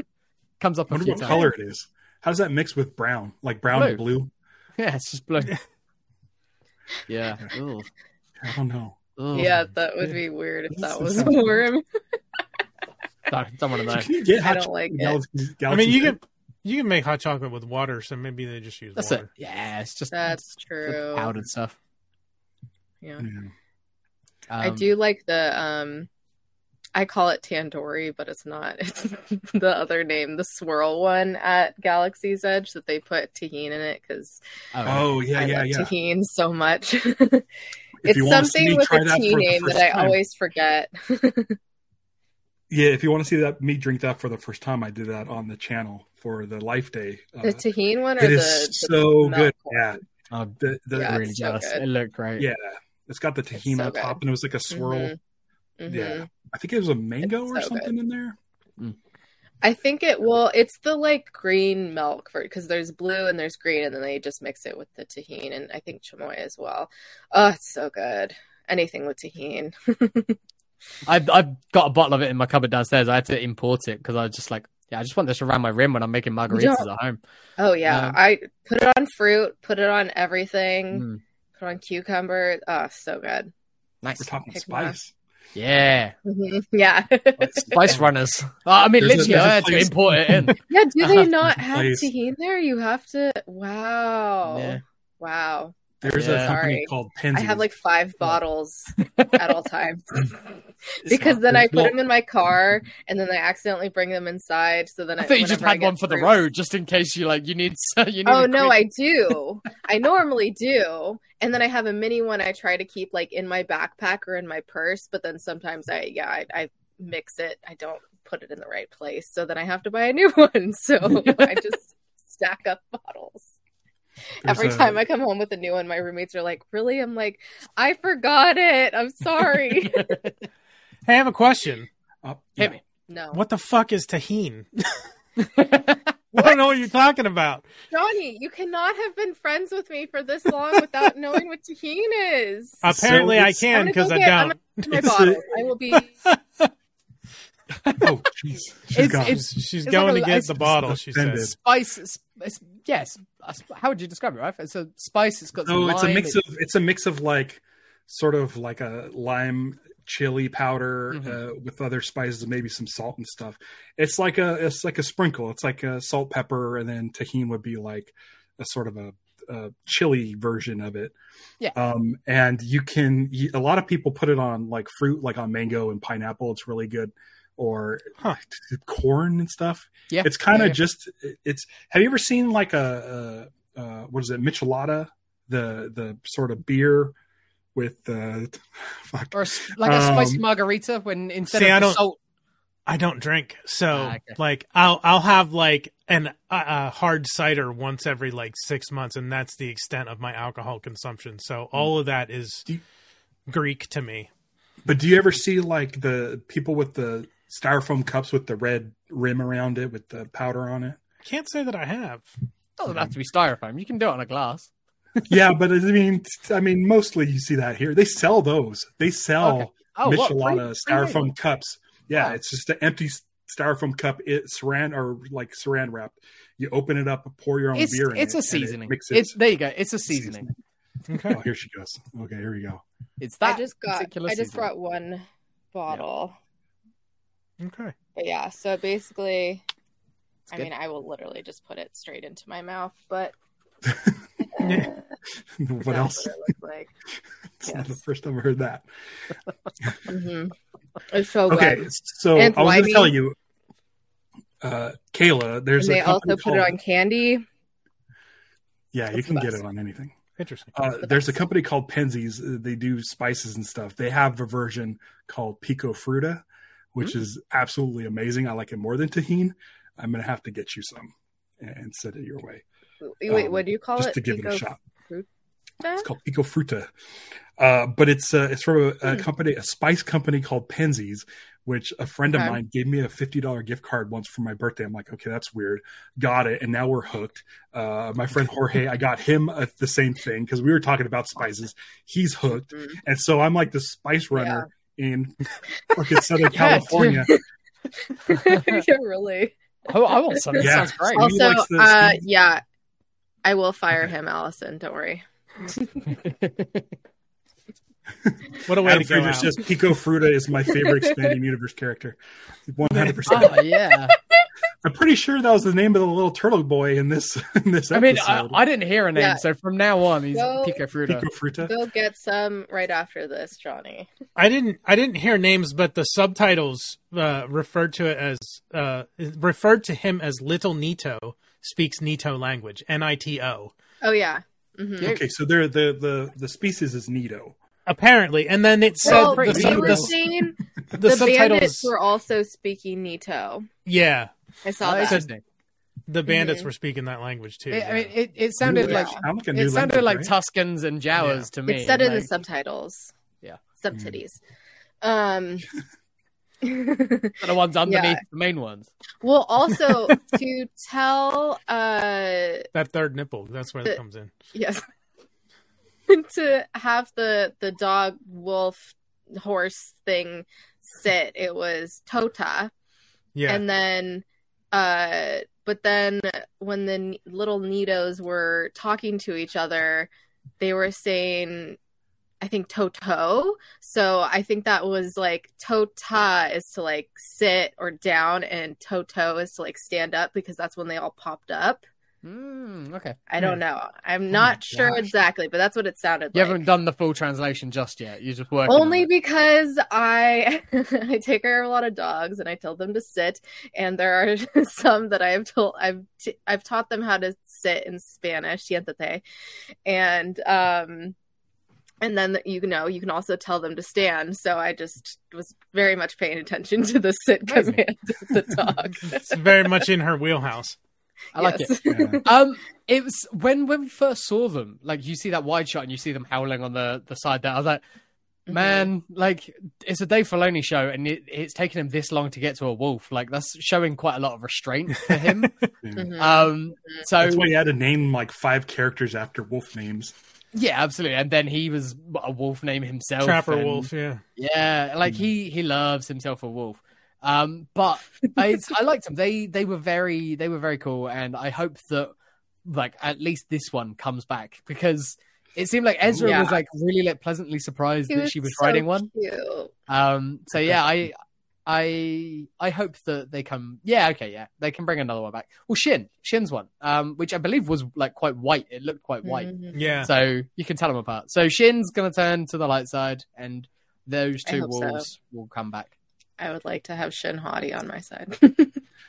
Comes up. I wonder what times. Color it is. How does that mix with brown? Like brown blue. And blue? Yeah, it's just blue. yeah. Ooh. I don't know. Ooh. Yeah, that would be weird if that was a worm. Sorry, someone in that. So I don't like it. I mean, you can you can make hot chocolate with water, so maybe they just use that's water. It. Yeah, it's just that's true. Powdered stuff. Yeah. yeah. Um, I do like the. um I call it Tandoori, but it's not. It's the other name, the swirl one at Galaxy's Edge that they put Tajín in it because oh yeah I yeah love yeah Tajín so much. If it's you want something to see, with a tea name that I time. always forget. Yeah, if you want to see that, me drink that for the first time, I did that on the channel for the Life Day. Uh, the Tajín one, or it the, is the so good. One? Yeah, uh, the, the, yeah really so good. It looked great. Yeah, it's got the Tajín so on top, good. and it was like a swirl. Mm-hmm. Mm-hmm. Yeah, I think it was a mango it's or so something good. in there. Mm. I think it well, it's the like green milk for because there's blue and there's green, and then they just mix it with the Tajín, and I think chamoy as well. Oh, it's so good. Anything with Tajín. I've, I've got a bottle of it in my cupboard downstairs. I had to import it because I was just like, yeah, I just want this around my rim when I'm making margaritas yeah. at home. Oh, yeah. Um, I put it on fruit, put it on everything, mm. put on cucumber. Oh, so good. Nice. We're talking Pick spice. Yeah. Mm-hmm. Yeah. Spice runners. Oh, I mean, there's literally, a, I had place. to import it in. Yeah, do they not have Tajín there? You have to. Wow. Yeah. Wow. There's yeah. a company Sorry. called Penzies. I have like five bottles at all times because not, then I put not... them in my car and then I accidentally bring them inside. So then I, I thought you just had one for fruit. the road just in case you like you need. So you need oh no, I do. I normally do, and then I have a mini one. I try to keep like in my backpack or in my purse, but then sometimes I yeah I, I mix it. I don't put it in the right place, so then I have to buy a new one. So I just stack up bottles. There's Every a... time I come home with a new one, my roommates are like, really? I'm like, I forgot it. I'm sorry. Hey, I have a question. Uh, Hit no. me. No. What the fuck is Tajín? I don't know what you're talking about. Johnny, you cannot have been friends with me for this long without knowing what Tajín is. Apparently so I can because I don't. My bottle. A... I will be... Oh, she's she's, it's, it's, she's it's going like a, to get the bottle. She says spice. It's, yes. How would you describe it? Right? It's a spice. It's got. No, some it's lime. a mix of. It's a mix of like, sort of like a lime chili powder mm-hmm. uh, with other spices, maybe some salt and stuff. It's like a. It's like a sprinkle. It's like a salt, pepper, and then Tajín would be like a sort of a, a chili version of it. Yeah. Um, and you can. You, a lot of people put it on like fruit, like on mango and pineapple. It's really good. Or huh, corn and stuff. Yeah, it's kind of yeah, yeah. just. It's. Have you ever seen like a, a, a what is it, Michelada, the the sort of beer with uh, fuck. Or like a um, spicy margarita when instead see, of I don't, salt. I don't drink, so ah, okay. like I'll I'll have like an uh, hard cider once every like six months, and that's the extent of my alcohol consumption. So mm-hmm. all of that is you, Greek to me. But do you ever see like the people with the styrofoam cups with the red rim around it with the powder on it? I can't say that I have. Doesn't have to be styrofoam. You can do it on a glass. Yeah, but I mean, I mean, mostly you see that here. They sell those. They sell okay. oh, Michelada what, pretty, styrofoam pretty cups. Yeah, wow. It's just an empty styrofoam cup, it saran or like saran wrapped. You open it up, pour your own it's, beer in it's it. It's a seasoning. It it. It's there. You go. It's a seasoning. seasoning. Okay. Oh, here she goes. Okay, here we go. It's that. I just got. I just season. brought one bottle. Yeah. Okay. But yeah, so basically, it's I good. mean, I will literally just put it straight into my mouth, but uh, yeah. what else? What it looks like. It's yes. not the first time I heard that. Mm-hmm. It's so okay, good. So and I was going to tell you, uh, Kayla, there's and a they also put called... it on candy. Yeah, That's you can get it on anything. Interesting. Uh, the there's best. a company called Penzies. They do spices and stuff. They have a version called Pico Fruta, which mm-hmm. is absolutely amazing. I like it more than Tajín. I'm going to have to get you some and send it your way. Wait, um, what do you call just it? Just to give Pico it a shot. Fruta? It's called Pico Fruta. Uh, but it's uh, it's from a, a company, a spice company called Penzies, which a friend okay. of mine gave me a fifty dollars gift card once for my birthday. I'm like, okay, that's weird. Got it. And now we're hooked. Uh, my friend Jorge, I got him a, the same thing because we were talking about spices. He's hooked. Mm-hmm. And so I'm like the spice runner. Yeah. In fucking Southern California. Yeah, really. Oh, I want some. That yeah. sounds great. Also, the, uh, yeah, I will fire okay. him, Allison. Don't worry. What a way Adam to go! It's just Pico Fruta is my favorite expanding universe character. One hundred percent. Yeah. I'm pretty sure that was the name of the little turtle boy in this in this episode. I mean, I, I didn't hear a name, yeah. so from now on, he's go, Pico Fruta. Pico Fruta. Go get some right after this, Johnny. I didn't. I didn't hear names, but the subtitles uh, referred to it as uh, referred to him as Little Nito. Speaks Nito language. N I T O. Oh yeah. Mm-hmm. Okay, so they're the the the species is Nito. Apparently, and then it's well, the, the, the, the, the bandits were also speaking Nito. Yeah, I saw that. Said, the bandits mm-hmm. were speaking that language too. It, yeah. I mean, it, it sounded Ooh, like it sounded language, like right? Tuscans and Jawas yeah. to me. It said in like, the subtitles. Yeah, subtitles. Mm. Um. The ones underneath yeah. the main ones. Well, also to tell uh that third nipple, that's where the, it comes in. Yes. To have the the dog wolf horse thing sit, it was Tota. Yeah. And then uh but then when the little Nitos were talking to each other, they were saying I think Toto. So I think that was like Tota is to like sit or down and Toto is to like stand up because that's when they all popped up. Mm, okay. I don't know. I'm oh not sure gosh. exactly, but that's what it sounded you like. You haven't done the full translation just yet. You just work. Only on because I I take care of a lot of dogs and I tell them to sit, and there are some that I've told I've t- I've taught them how to sit in Spanish, siéntate. And um And then, you know, you can also tell them to stand. So I just was very much paying attention to the sit command of the dog. It's very much in her wheelhouse. I yes. like it. Yeah. Um, it was when, when we first saw them, like you see that wide shot and you see them howling on the, the side there. I was like, man, mm-hmm. like it's a Dave Filoni show and it, it's taken him this long to get to a wolf. Like that's showing quite a lot of restraint for him. mm-hmm. Um, so That's why he had to name like five characters after wolf names. Yeah, absolutely. And then he was a wolf name himself. Trapper and, wolf, yeah. Yeah, like mm. he, he loves himself a wolf. Um, but I, I liked them. They they were very they were very cool, and I hope that like at least this one comes back because it seemed like Ezra yeah. was like really like pleasantly surprised he that was she was so riding one. Cute. Um, so yeah, I I I hope that they come. Yeah, okay, yeah, they can bring another one back. Well, Shin, Shin's one, um, which I believe was like quite white. It looked quite white. Mm-hmm. Yeah. So you can tell them apart. So Shin's gonna turn to the light side, and those two wolves so. will come back. I would like to have Shin Hati on my side.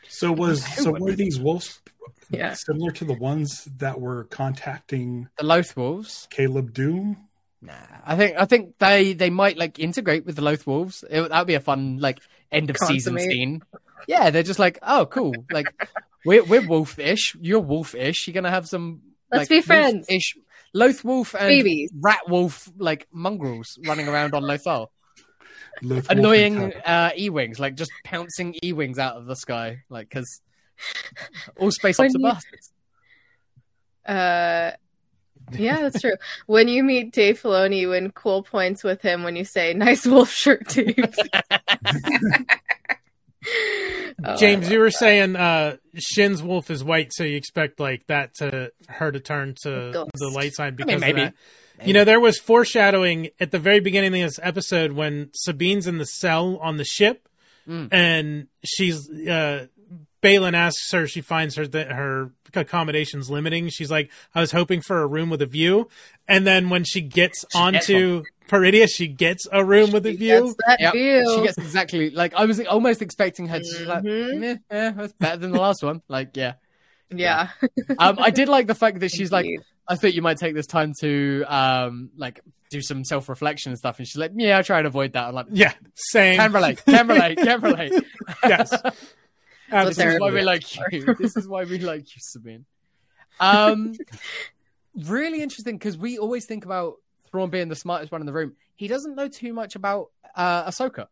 so was so were these wolves yeah. similar to the ones that were contacting the Loth wolves? Caleb Doom. Nah, I think I think they, they might like integrate with the Loth wolves. That would be a fun like end of Consummate. season scene. Yeah, they're just like, oh, cool. Like we're we're wolf-ish. You're wolf-ish. You're gonna have some. Let's like, be friends. Wolf-ish. Loth wolf and Babies. rat wolf like mongrels running around on Lothal. Loth Annoying uh, e-wings, like just pouncing e-wings out of the sky, like because all space ops are bastards. Uh. Yeah, that's true. When you meet Dave Filoni, you win cool points with him when you say, nice wolf shirt, Dave. oh, James, you were that. saying uh, Shin's wolf is white, so you expect like that to her to turn to Ghost. the light side because I mean, maybe. of that. Maybe. You know, there was foreshadowing at the very beginning of this episode when Sabine's in the cell on the ship, mm. and she's uh, Baylan asks her, she finds her that her accommodations limiting. She's like, I was hoping for a room with a view. And then when she gets she onto gets Peridea, she gets a room she with a view. That yep. view. She gets exactly like I was almost expecting her to be like, mm-hmm. eh, eh, that's better than the last one. Like, yeah. Yeah. yeah. um, I did like the fact that she's like, I thought you might take this time to um, like do some self-reflection and stuff. And she's like, yeah, I try and avoid that. I'm like, yeah, same. Can relate, can relate, can relate. yes. This is why we like you. This is why we like you, Sabine. Um, really interesting because we always think about Thrawn being the smartest one in the room. He doesn't know too much about uh, Ahsoka.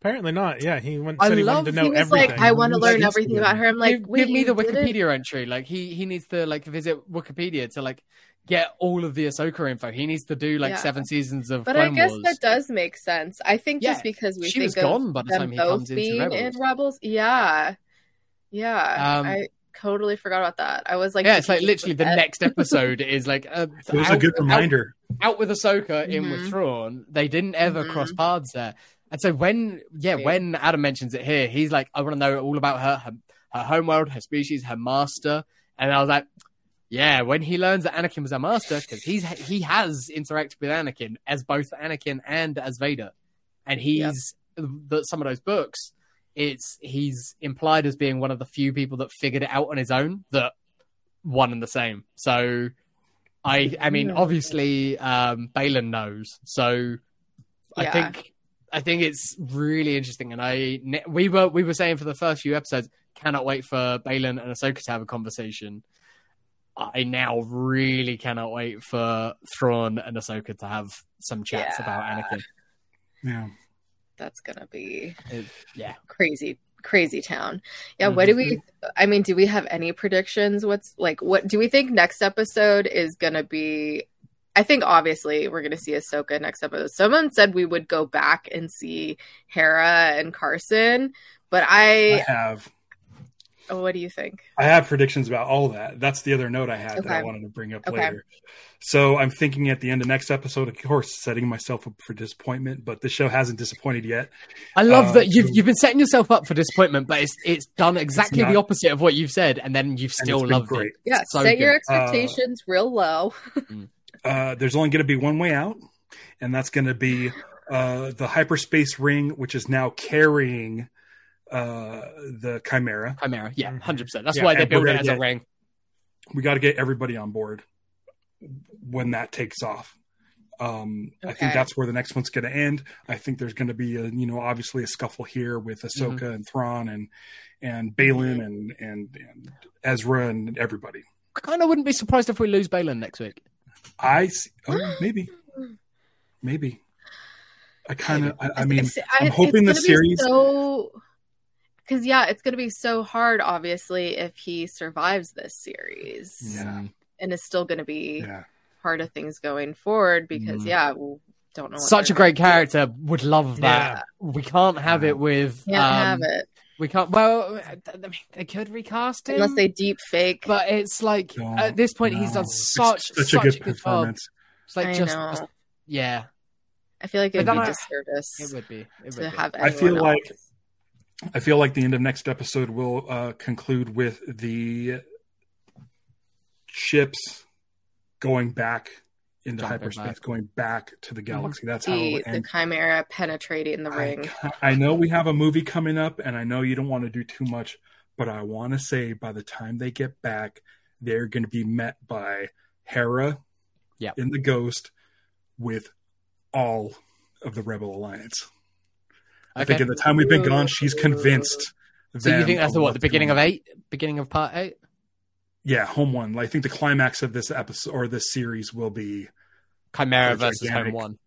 Apparently not. Yeah, he went, said I he love, wanted to know he was everything. Like, I want to learn everything about her. I'm like, give, give me the Wikipedia entry. Like, he he needs to like visit Wikipedia to like get all of the Ahsoka info. He needs to do like yeah. seven seasons of. But Clone I guess Wars. That does make sense. I think yeah. just because we she think was gone by the time he comes into Rebels. In Rebels. Yeah, yeah. Um, I totally forgot about that. I was like, yeah, it's like literally the next episode is like. A, it was out, a good reminder. Out, out with Ahsoka, mm-hmm. in with Thrawn. They didn't ever mm-hmm. cross paths there. And so when, yeah, when Adam mentions it here, he's like, I want to know all about her, her, her homeworld, her species, her master. And I was like, yeah, when he learns that Anakin was her master, because he's he has interacted with Anakin as both Anakin and as Vader. And he's, yeah. the, some of those books, it's he's implied as being one of the few people that figured it out on his own, that one and the same. So I I mean, obviously, um, Baylan knows. So I yeah. think I think it's really interesting. And I we were we were saying for the first few episodes, cannot wait for Baylan and Ahsoka to have a conversation. I now really cannot wait for Thrawn and Ahsoka to have some chats yeah. about Anakin. Yeah, that's gonna be it, yeah crazy. Crazy town. Yeah, mm-hmm. What do we I mean, do we have any predictions? What's like what do we think next episode is gonna be? I think obviously we're gonna see Ahsoka next episode. Someone said we would go back and see Hera and Carson, but I, I have oh, what do you think? I have predictions about all that. That's the other note I had okay. that I wanted to bring up okay. later. So I'm thinking at the end of next episode, of course, setting myself up for disappointment, but the show hasn't disappointed yet. I love uh, that you've so, you've been setting yourself up for disappointment, but it's it's done exactly it's not, the opposite of what you've said, and then you've still loved great. it. Yeah, so set good. your expectations uh, real low. uh, there's only going to be one way out, and that's going to be uh, the hyperspace ring, which is now carrying uh, the Chimera. Chimera, yeah, one hundred percent. That's yeah, why they built it as get, a ring. We got to get everybody on board when that takes off. Um, okay. I think that's where the next one's going to end. I think there's going to be a, you know, obviously a scuffle here with Ahsoka mm-hmm. and Thrawn and, and Baylan and, and, and Ezra and everybody. I kind of wouldn't be surprised if we lose Baylan next week. I see, oh, maybe, maybe I kind of, I, I mean, it's, it's, I'm hoping the series. So... Cause yeah, it's going to be so hard, obviously, if he survives this series. Yeah. And it's still going to be yeah. part of things going forward because, mm. yeah, we don't know. What Such a great character. Do. Would love that. Yeah. We can't have it with... Can't um, have it. We can't... Well, they could recast him. Unless they deep fake. But it's like, don't, at this point, no. he's done such, such, such a good, a good performance. Job. It's like I just, know. just... Yeah. I feel like it would be a disservice. It would be. It would to be. Have I feel else. like... I feel like the end of next episode will uh, conclude with the... ships going back into Jumping hyperspace, back. going back to the galaxy. That's the, how it will end. The Chimera penetrating the ring. I, I know we have a movie coming up, and I know you don't want to do too much, but I want to say by the time they get back, they're going to be met by Hera yep. in the Ghost with all of the Rebel Alliance. Okay. I think in the time we've been gone, she's convinced. So you think that's the what? The beginning of eight? Beginning of part eight? Yeah, Home One. I think the climax of this episode or this series will be Chimera versus Home One.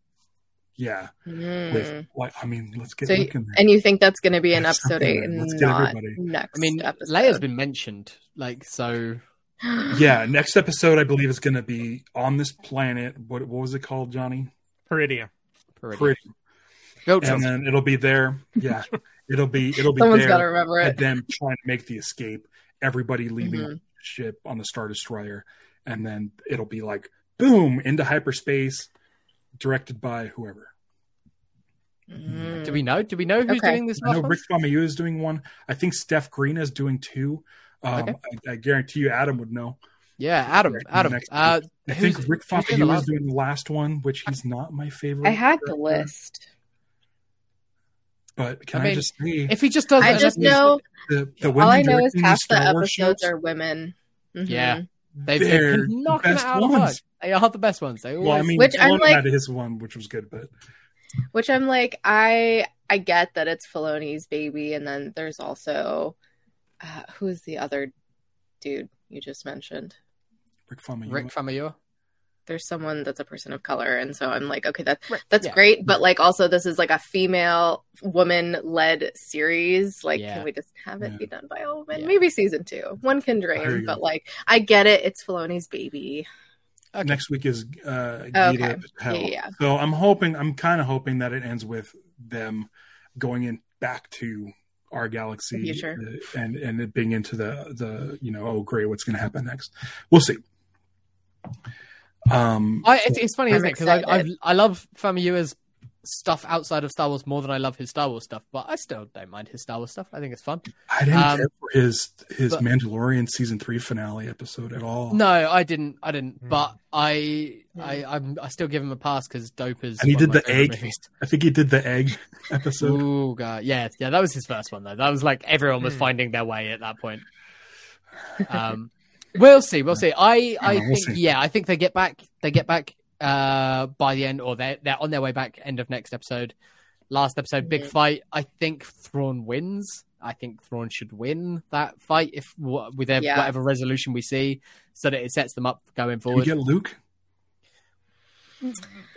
Yeah. Mm. With, like, I mean, let's get so you, in there. And you think that's going to be in episode eight and not next? I mean, episode. Leia's been mentioned, like so. Yeah, next episode I believe is going to be on this planet. What what was it called, Johnny? Peridea. Peridea. Peridea. And then it'll be there. Yeah, it'll be it'll be. Someone's got to remember it. Them trying to make the escape. Everybody leaving. Mm-hmm. Ship on the Star Destroyer, and then it'll be like boom into hyperspace, directed by whoever. Mm. Do we know? Do we know who's okay. doing this? I know Rick Famuyiwa is doing one. I think Steph Green is doing two. Um, okay. I, I guarantee you, Adam would know. Yeah, Adam. Adam. Uh, I think Rick Famuyiwa is doing the last one, which he's not my favorite. I had character. the list. But can I, mean, I just say... If he just doesn't... I just know... The, the all I know is half the episodes shows, are women. Mm-hmm. Yeah. They've, they're they've the best out ones. They are the best ones. They always... Well, I mean, which I'm like, had his one, which was good, but... Which I'm like, I I get that it's Filoni's baby, and then there's also... Uh, who's the other dude you just mentioned? Rick Famuyiwa. Rick Famuyiwa. There's someone that's a person of color, and so I'm like, okay, that's that's yeah. great, but like also this is like a female woman led series, like yeah. can we just have it yeah. be done by a woman? Yeah. Maybe season two, one can dream, but like I get it, it's Filoni's baby. Okay. Next week is uh Gita okay. Patel. Yeah, yeah. So I'm hoping, I'm kind of hoping that it ends with them going in back to our galaxy and and it being into the the you know oh great what's going to happen next. We'll see. Um, I, it's, it's funny, I'm isn't it? Because I I've, I love Famuyiwa's stuff outside of Star Wars more than I love his Star Wars stuff, but I still don't mind his Star Wars stuff. I think it's fun. I didn't um, care for his his but, Mandalorian season three finale episode at all. No, I didn't. I didn't. Mm. But I I I'm, I still give him a pass because dope is. And he did the egg. Movies. I think he did the egg episode. Oh god, yeah, yeah. That was his first one though. That was like everyone was mm. finding their way at that point. Um. We'll see. We'll see. I, I yeah, we'll think, see. yeah, I think they get back. They get back uh, by the end, or they're, they're on their way back. End of next episode. Last episode, big yeah. fight. I think Thrawn wins. I think Thrawn should win that fight if with their, yeah. whatever resolution we see, so that it sets them up going forward. Can we get Luke?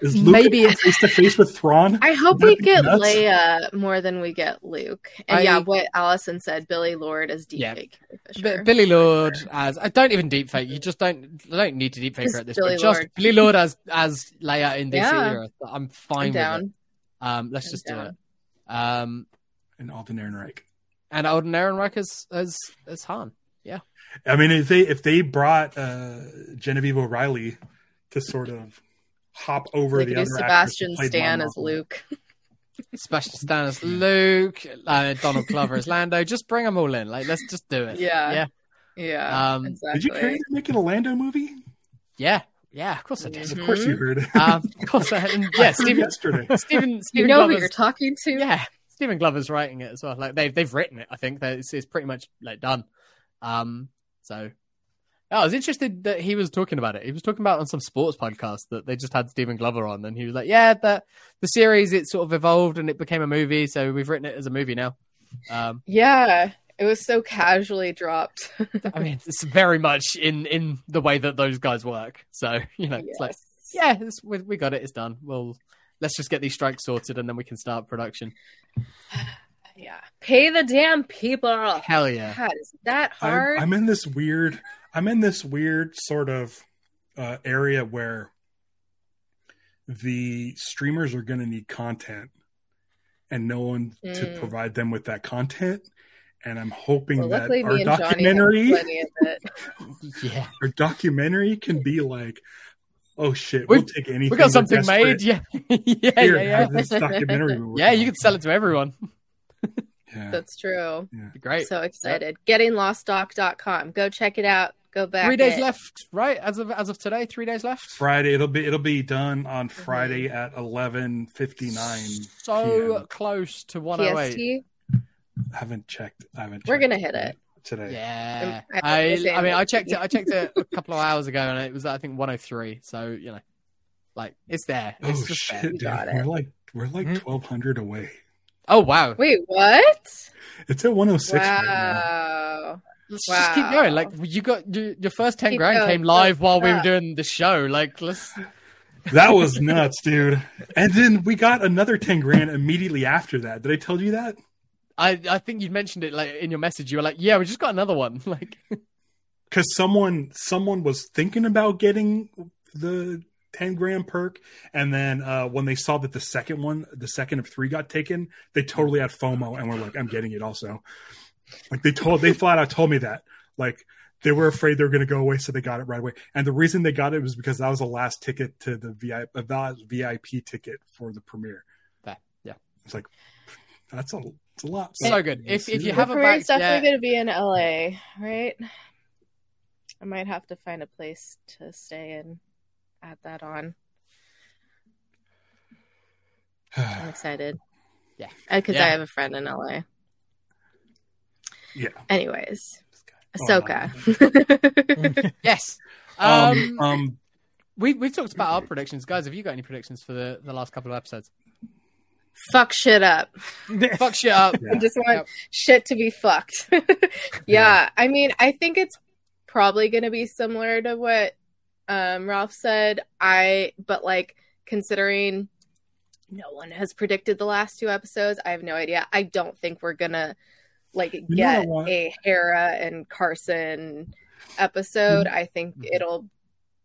Is Luke maybe face to face with Thrawn? I hope we get nuts? Leia more than we get Luke. And I, yeah, what Allison said, Billy Lord as deepfake. Yeah. Sure. B- Billy Lord sure. as I don't even deepfake. You just don't I don't need to deepfake her at this Billy point. Lord. Just Billy Lord as as Leia in this yeah. era. I'm fine I'm with down. it. Um, let's I'm just down. do it. Um, and Alden Ehrenreich. And Alden Ehrenreich as as as Han. Yeah. I mean, if they if they brought uh, Genevieve O'Reilly to sort of hop over like the other Sebastian Stan as Luke. Sebastian Stan as Luke. Uh, Donald Glover as Lando. Just bring them all in. Like, let's just do it. Yeah, yeah. yeah um, exactly. Did you hear they're making a Lando movie? Yeah, yeah. Of course I did. Mm-hmm. Of course you heard. Um, of course I had. Yeah, Stephen. Yesterday, Stephen. Stephen you know Glover's, who you're talking to. Yeah, Stephen Glover's writing it as well. Like they've they've written it. I think that it's, it's pretty much like done. Um, so. I was interested that he was talking about it. He was talking about it on some sports podcast that they just had Stephen Glover on, and he was like, "Yeah, that the series it sort of evolved and it became a movie, so we've written it as a movie now." Um, yeah, it was so casually dropped. I mean, it's very much in, in the way that those guys work. So you know, yes. it's like, yeah, it's, we, we got it. It's done. Well, let's just get these strikes sorted, and then we can start production. Yeah, pay the damn people. Hell yeah! God, is that hard? I, I'm in this weird. I'm in this weird sort of uh, area where the streamers are going to need content and no one mm. to provide them with that content. And I'm hoping well, that our documentary, yeah. our documentary can be like, oh shit, we'll, we'll take anything. We got something made. Yeah. yeah, Here, yeah, yeah. This documentary yeah, you can sell it to everyone. yeah. That's true. Yeah. Great. So excited. Yep. getting lost doc dot com. Go check it out. Go back. Three days it. left, right? As of as of today, three days left. Friday, it'll be it'll be done on mm-hmm. Friday at eleven fifty nine. So p m. close to one oh eight. Haven't checked. I haven't. Checked We're gonna hit it today. Yeah. I I, I mean, I checked it. I checked it a couple of hours ago, and it was I think one oh three. So you know, like it's there. It's oh just shit, there. Dude, got we're it. like we're like mm-hmm. twelve hundred away. Oh wow! Wait, what? It's at one oh six. Wow. Right now. Let's wow. just keep going. Like you got you, your first ten keep grand going. came live while we were doing the show. Like let's. That was nuts, dude. And then we got another ten grand immediately after that. Did I tell you that? I I think you mentioned it like in your message. You were like, "Yeah, we just got another one." Like, because someone someone was thinking about getting the ten grand perk, and then uh, when they saw that the second one, the second of three, got taken, they totally had FOMO and were like, "I'm getting it also." Like they told, they flat out told me that. Like they were afraid they were going to go away, so they got it right away. And the reason they got it was because that was the last ticket to the V I P, the V I P ticket for the premiere. That yeah, it's like that's a, it's a lot. So, so good. If if you have a premiere's definitely going to be in L A, right? I might have to find a place to stay and add that on. I'm excited. Yeah, because yeah. I have a friend in L A. Yeah. Anyways, Ahsoka. Oh, no. yes. Um, um, um, we we've talked about our predictions, guys. Have you got any predictions for the, the last couple of episodes? Fuck shit up. Fuck shit up. Yeah. I just want yep. shit to be fucked. yeah, yeah. I mean, I think it's probably going to be similar to what um, Ralph said. I but like considering no one has predicted the last two episodes, I have no idea. I don't think we're gonna. Like you get a Hera and Carson episode. Mm-hmm. I think mm-hmm. it'll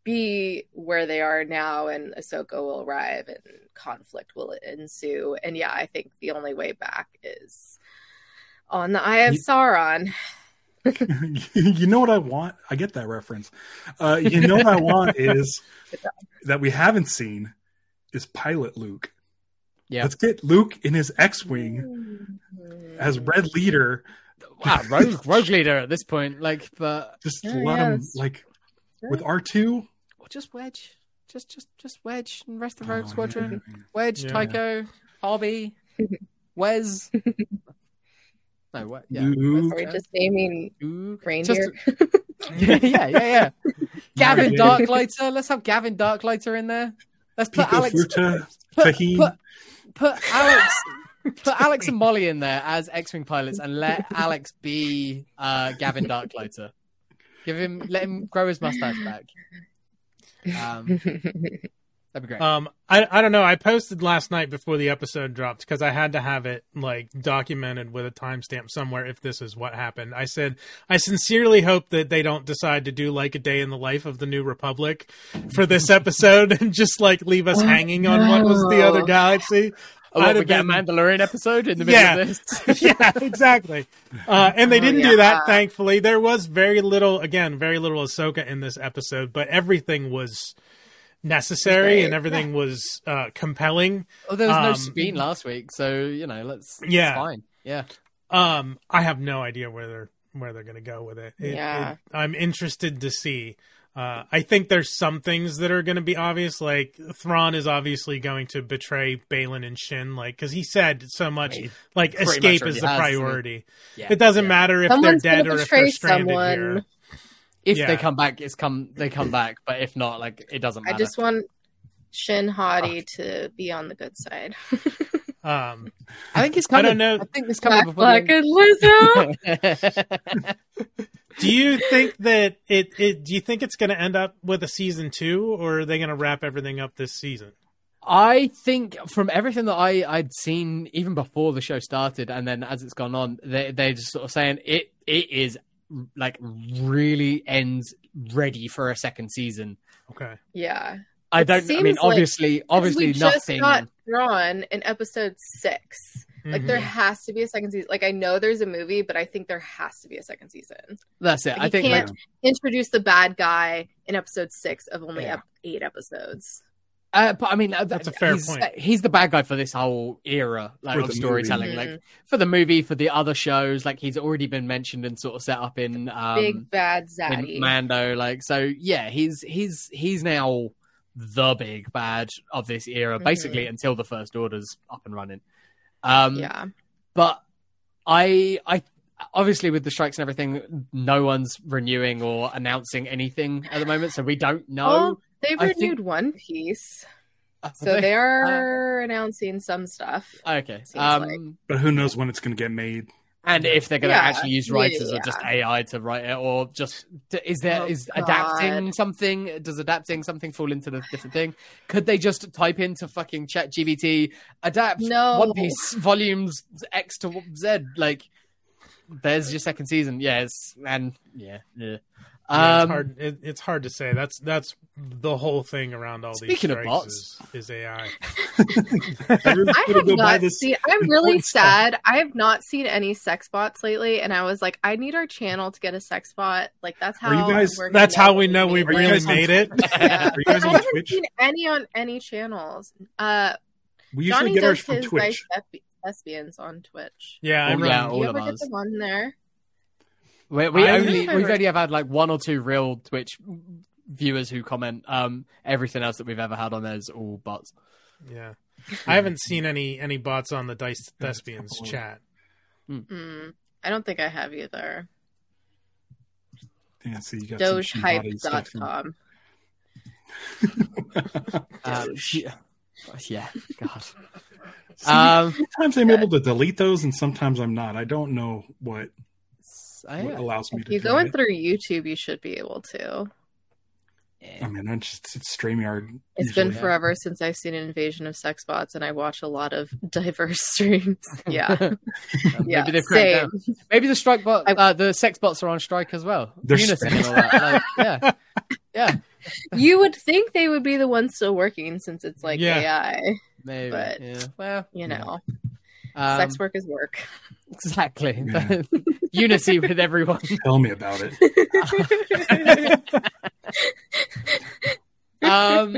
be where they are now, and Ahsoka will arrive, and conflict will ensue. And yeah, I think the only way back is on the Eye of you... Sauron. you know what I want? I get that reference. Uh, you know what I want is that we haven't seen is Pilot Luke. Yeah. Let's get Luke in his X-Wing mm-hmm. as Red Leader. Wow, Rogue, Rogue Leader at this point. Like, but just yeah, let yeah, him like yeah. with R two. Or just Wedge, just just just Wedge and rest of the Rogue oh, Squadron. Yeah. Wedge, yeah. Tycho, Harvey, Wes. No, what? Yeah. Are we just naming Luke. Reindeer? Just, yeah, yeah, yeah. Gavin Darklighter. Let's have Gavin Darklighter in there. Let's put Pico Alex. Fruta, put, put, put, put Alex. Put Alex and Molly in there as X-Wing pilots, and let Alex be uh, Gavin Darklighter. Give him, let him grow his mustache back. Um, that'd be great. Um, I I don't know. I posted last night before the episode dropped because I had to have it like documented with a timestamp somewhere. If this is what happened, I said I sincerely hope that they don't decide to do like a day in the life of the New Republic for this episode and just like leave us oh, hanging on no. what was the other galaxy. Oh, what, we get been... a Mandalorian episode in the middle yeah. of this. yeah, exactly. Uh, and they didn't oh, yeah. do that, thankfully. There was very little, again, very little Ahsoka in this episode, but everything was necessary okay. and everything yeah. was uh, compelling. Oh, there was um, no Sabine last week, so, you know, let's. Yeah. It's fine. Yeah. Um, I have no idea where they're, where they're going to go with it. it yeah. It, I'm interested to see. Uh, I think there's some things that are going to be obvious, like Thrawn is obviously going to betray Baylan and Shin, like because he said so much, I mean, like escape much is the has, priority. It? Yeah, it doesn't yeah. matter if Someone's they're dead or if they're stranded someone. Here. If yeah. they come back, it's come they come back, but if not, like it doesn't matter. I just want Shin Hati oh. to be on the good side. um, I think he's coming. I don't know. I think he's coming. Like a lizard. Do you think that it, it? Do you think it's going to end up with a season two, or are they going to wrap everything up this season? I think from everything that I I'd seen even before the show started, and then as it's gone on, they they just sort of saying it it is like really ends ready for a second season. Okay. Yeah. I don't. I mean, obviously, like, obviously, we just nothing. Got drawn in episode six. Like, mm-hmm. there has to be a second season. Like, I know there's a movie, but I think there has to be a second season. That's it. Like, I you think you can't like, introduce the bad guy in episode six of only yeah. ep- eight episodes. Uh, but I mean, uh, that's a fair he's, point. Uh, he's the bad guy for this whole era like, of storytelling. Mm-hmm. Like, for the movie, for the other shows, like he's already been mentioned and sort of set up in um, Big Bad Zaddy Mando. Like, so yeah, he's he's he's now the big bad of this era, mm-hmm. basically until the First Order's up and running. Um, yeah, but I, I obviously with the strikes and everything, no one's renewing or announcing anything at the moment, so we don't know. Well, they've I renewed think... One Piece, uh, so they, they are uh... announcing some stuff. Okay, um, like. But who knows when it's going to get made, and yeah. if they're going to yeah. actually use writers yeah. or just A I to write it, or just is there oh, is God. adapting something? Does adapting something fall into the different thing? Could they just type into fucking ChatGPT adapt no. One Piece volumes X to Z? Like, there's your second season. Yes, yeah, and yeah, yeah. Um, yeah, it's hard. It, it's hard to say. That's that's the whole thing around all these strikes is, is A I. I have not seen. I'm really sad. Stuff. I have not seen any sex bots lately, and I was like, I need our channel to get a sex bot. Like that's how. You guys, that's how we know we really made it. Yeah. I haven't Twitch? seen any on any channels. Uh, we usually Johnny get ours from Twitch. Nice lesbians on Twitch. Yeah, I remember. Yeah, do you ever get them on there? We, we only we've only ever had like one or two real Twitch viewers who comment. Um, everything else that we've ever had on there is all bots. Yeah, yeah. I haven't seen any any bots on the Dice Thespians oh. chat. Mm. Mm, I don't think I have either. Yeah, so you got doge hype dot com. um, yeah. yeah, God. See, um, sometimes I'm yeah. able to delete those, and sometimes I'm not. I don't know what. I, what allows me if to you're going it. Through YouTube, you should be able to. I mean, I'm just, it's StreamYard. It's been forever since I've seen an invasion of sex bots, and I watch a lot of diverse streams. Yeah, um, yeah. Maybe, same. maybe the strike bot, uh, the sex bots are on strike as well. They're Unison and all that. Like, yeah, yeah. You would think they would be the ones still working since it's like yeah. A I, maybe. But yeah. well, you know, yeah. um, sex work is work. Exactly. Yeah. Unity with everyone. Tell me about it. um,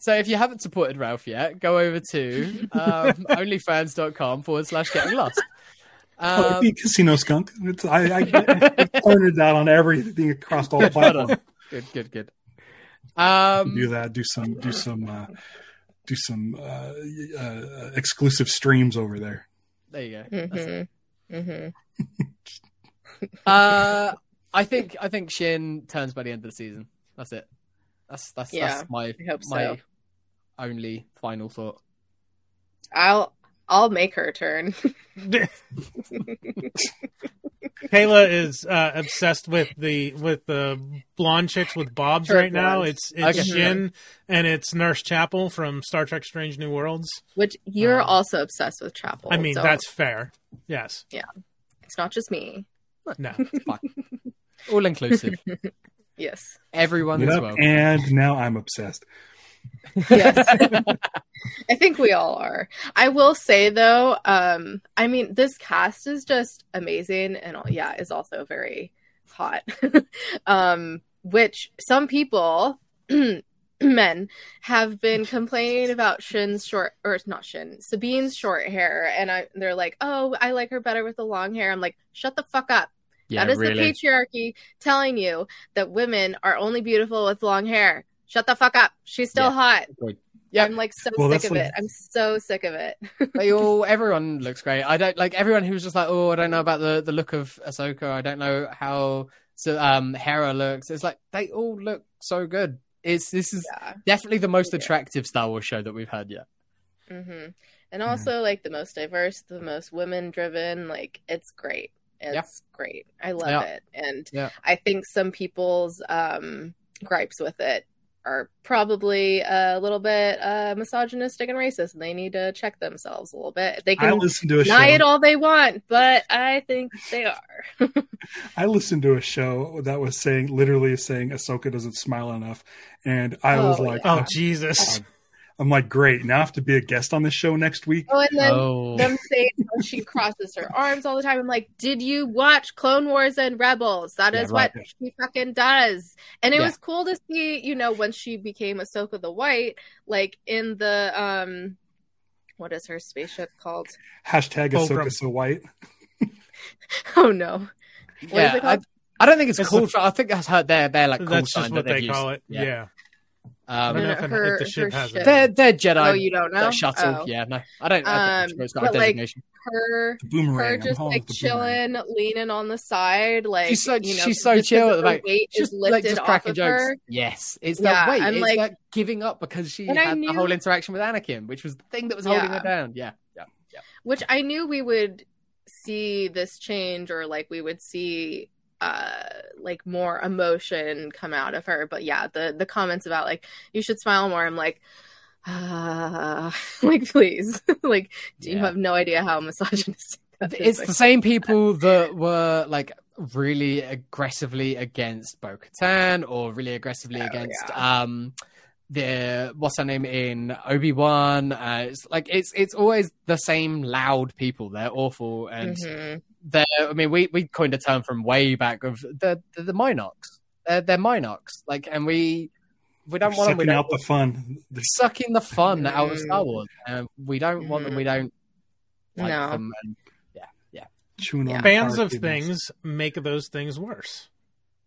so if you haven't supported Ralph yet, go over to um, onlyfans.com forward slash getting lost. Um, oh, the casino skunk. It's, I, I, I cornered that on everything across all platforms. Good, good, good. Um, do that. Do some. Do some. Uh, do some uh, uh, exclusive streams over there. There you go. Mm-hmm. That's it. Mm-hmm. uh I think I think Shin turns by the end of the season. That's it. That's that's yeah, that's my my so. only final thought. I'll I'll make her turn. Kayla is uh, obsessed with the with the blonde chicks with bobs Her right blondes. now. It's it's okay. Shin and it's Nurse Chapel from Star Trek: Strange New Worlds. Which you're um, also obsessed with Chapel. I mean, so. that's fair. Yes. Yeah. It's not just me. No. All inclusive. Yes. Everyone yep, as well. And now I'm obsessed. Yes. I think we all are. I will say though, um, I mean, this cast is just amazing and all, yeah, is also very hot. um, which some people, men, have been complaining about Shin's short, or it's not Shin, Sabine's short hair. And I, they're like, oh, I like her better with the long hair. I'm like, shut the fuck up. Yeah, that is really. The patriarchy telling you that women are only beautiful with long hair. Shut the fuck up. She's still yeah. hot. Yeah. I'm like so well, sick of like... it. I'm so sick of it. Like, oh, everyone looks great. I don't like everyone who's just like, oh, I don't know about the, the look of Ahsoka. I don't know how so, um, Hera looks. It's like, they all look so good. It's This is yeah. definitely the most attractive Star Wars show that we've had yet. Mm-hmm. And also mm-hmm. like the most diverse, the most women driven. Like it's great. It's yeah. great. I love yeah. it. And yeah. I think some people's um, gripes with it are probably a little bit uh, misogynistic and racist, and they need to check themselves a little bit. They can deny it all they want, but I think they are. I listened to a show that was saying, literally saying, Ahsoka doesn't smile enough, and I oh, was like, yeah. "Oh Jesus!" I'm, I'm like, "Great, now I have to be a guest on this show next week." Oh, and then oh. them saying how she crosses her arms all the time. I'm like, "Did you watch Clone Wars and Rebels? That is yeah, right. what she fucking does." And it yeah. was cool to see, you know, when she became Ahsoka the White, like in the um, what is her spaceship called? Hashtag Ahsoka oh, so White. Oh no! What yeah, is it called? I, I don't think it's, it's called. A, I think that's her. They're they're like that's just what they call it. Yeah. yeah. Um, I don't know if, her, if the ship has it. They're, they're Jedi. Oh, you don't know? They're shuttle. Oh. Yeah, no. I don't know. Um, it's got but a designation. Like her, her just like chilling, leaning on the side. Like, she's so, you know, she's so chill. Her like, weight just, is lifted like, just cracking off of jokes. Her. Yes, it's that yeah, weight. I'm it's like, like giving up because she had knew, a whole interaction with Anakin, which was the thing that was holding yeah. her down. Yeah, yeah, yeah. Which I knew we would see this change or like we would see... Uh, like more emotion come out of her, but yeah, the the comments about like you should smile more. I'm like, uh, like please, like yeah. you have no idea how misogynistic that it's is. It's the same people that were like really aggressively against Bo-Katan or really aggressively oh, against yeah. um the what's her name in Obi-Wan. Uh, it's like it's it's always the same loud people. They're awful and. Mm-hmm. They're, I mean, we, we coined a term from way back of the the, the Minocs. They're, they're Minocs, like, and we we don't They're want them. We don't out want the fun. They're sucking the fun mm. out of Star Wars, and we don't mm. want them. We don't like no. them. And yeah, yeah. Chewing yeah. Fans of things. things make those things worse.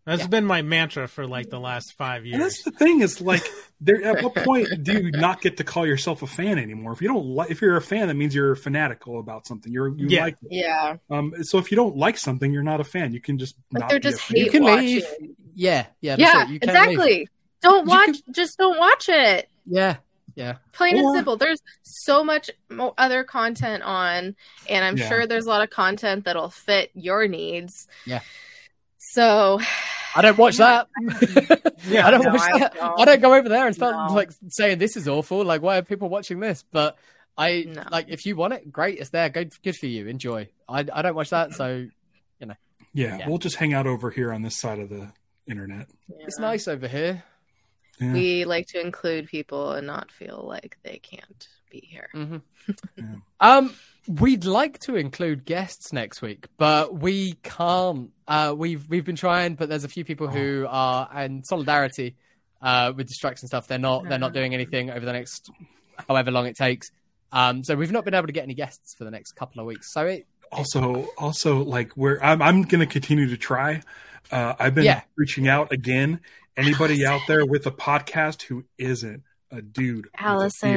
That's yeah. been my mantra for like the last five years. And that's the thing is like, there. At what point do you not get to call yourself a fan anymore? If you don't like, if you're a fan, that means you're fanatical about something. You're you yeah. like it. Yeah. Um. So if you don't like something, you're not a fan. You can just. But not they're be just a fan. Hate you can watching. Leave. Yeah. Yeah. Yeah. You exactly. Leave. Don't watch. Can... Just don't watch it. Yeah. Yeah. Plain or... and simple. There's so much other content on, and I'm yeah. sure there's a lot of content that'll fit your needs. Yeah. So I don't watch that. yeah, I don't no, watch I that. Don't. I don't go over there and start no. like saying this is awful. Like, why are people watching this? But I no. like if you want it, great, it's there. Good, good for you. Enjoy. I I don't watch that, so you know. Yeah, yeah. We'll just hang out over here on this side of the internet. Yeah. It's nice over here. Yeah. We like to include people and not feel like they can't be here. Mm-hmm. yeah. Um. We'd like to include guests next week, but we can't. Uh, we've we've been trying, but there's a few people who are in solidarity uh, with distracts and stuff. They're not they're not doing anything over the next however long it takes. Um, so we've not been able to get any guests for the next couple of weeks. So it also also like we're I'm I'm going to continue to try. Uh, I've been yeah. reaching out again. Anybody Allison. out there with a podcast who isn't a dude Allison.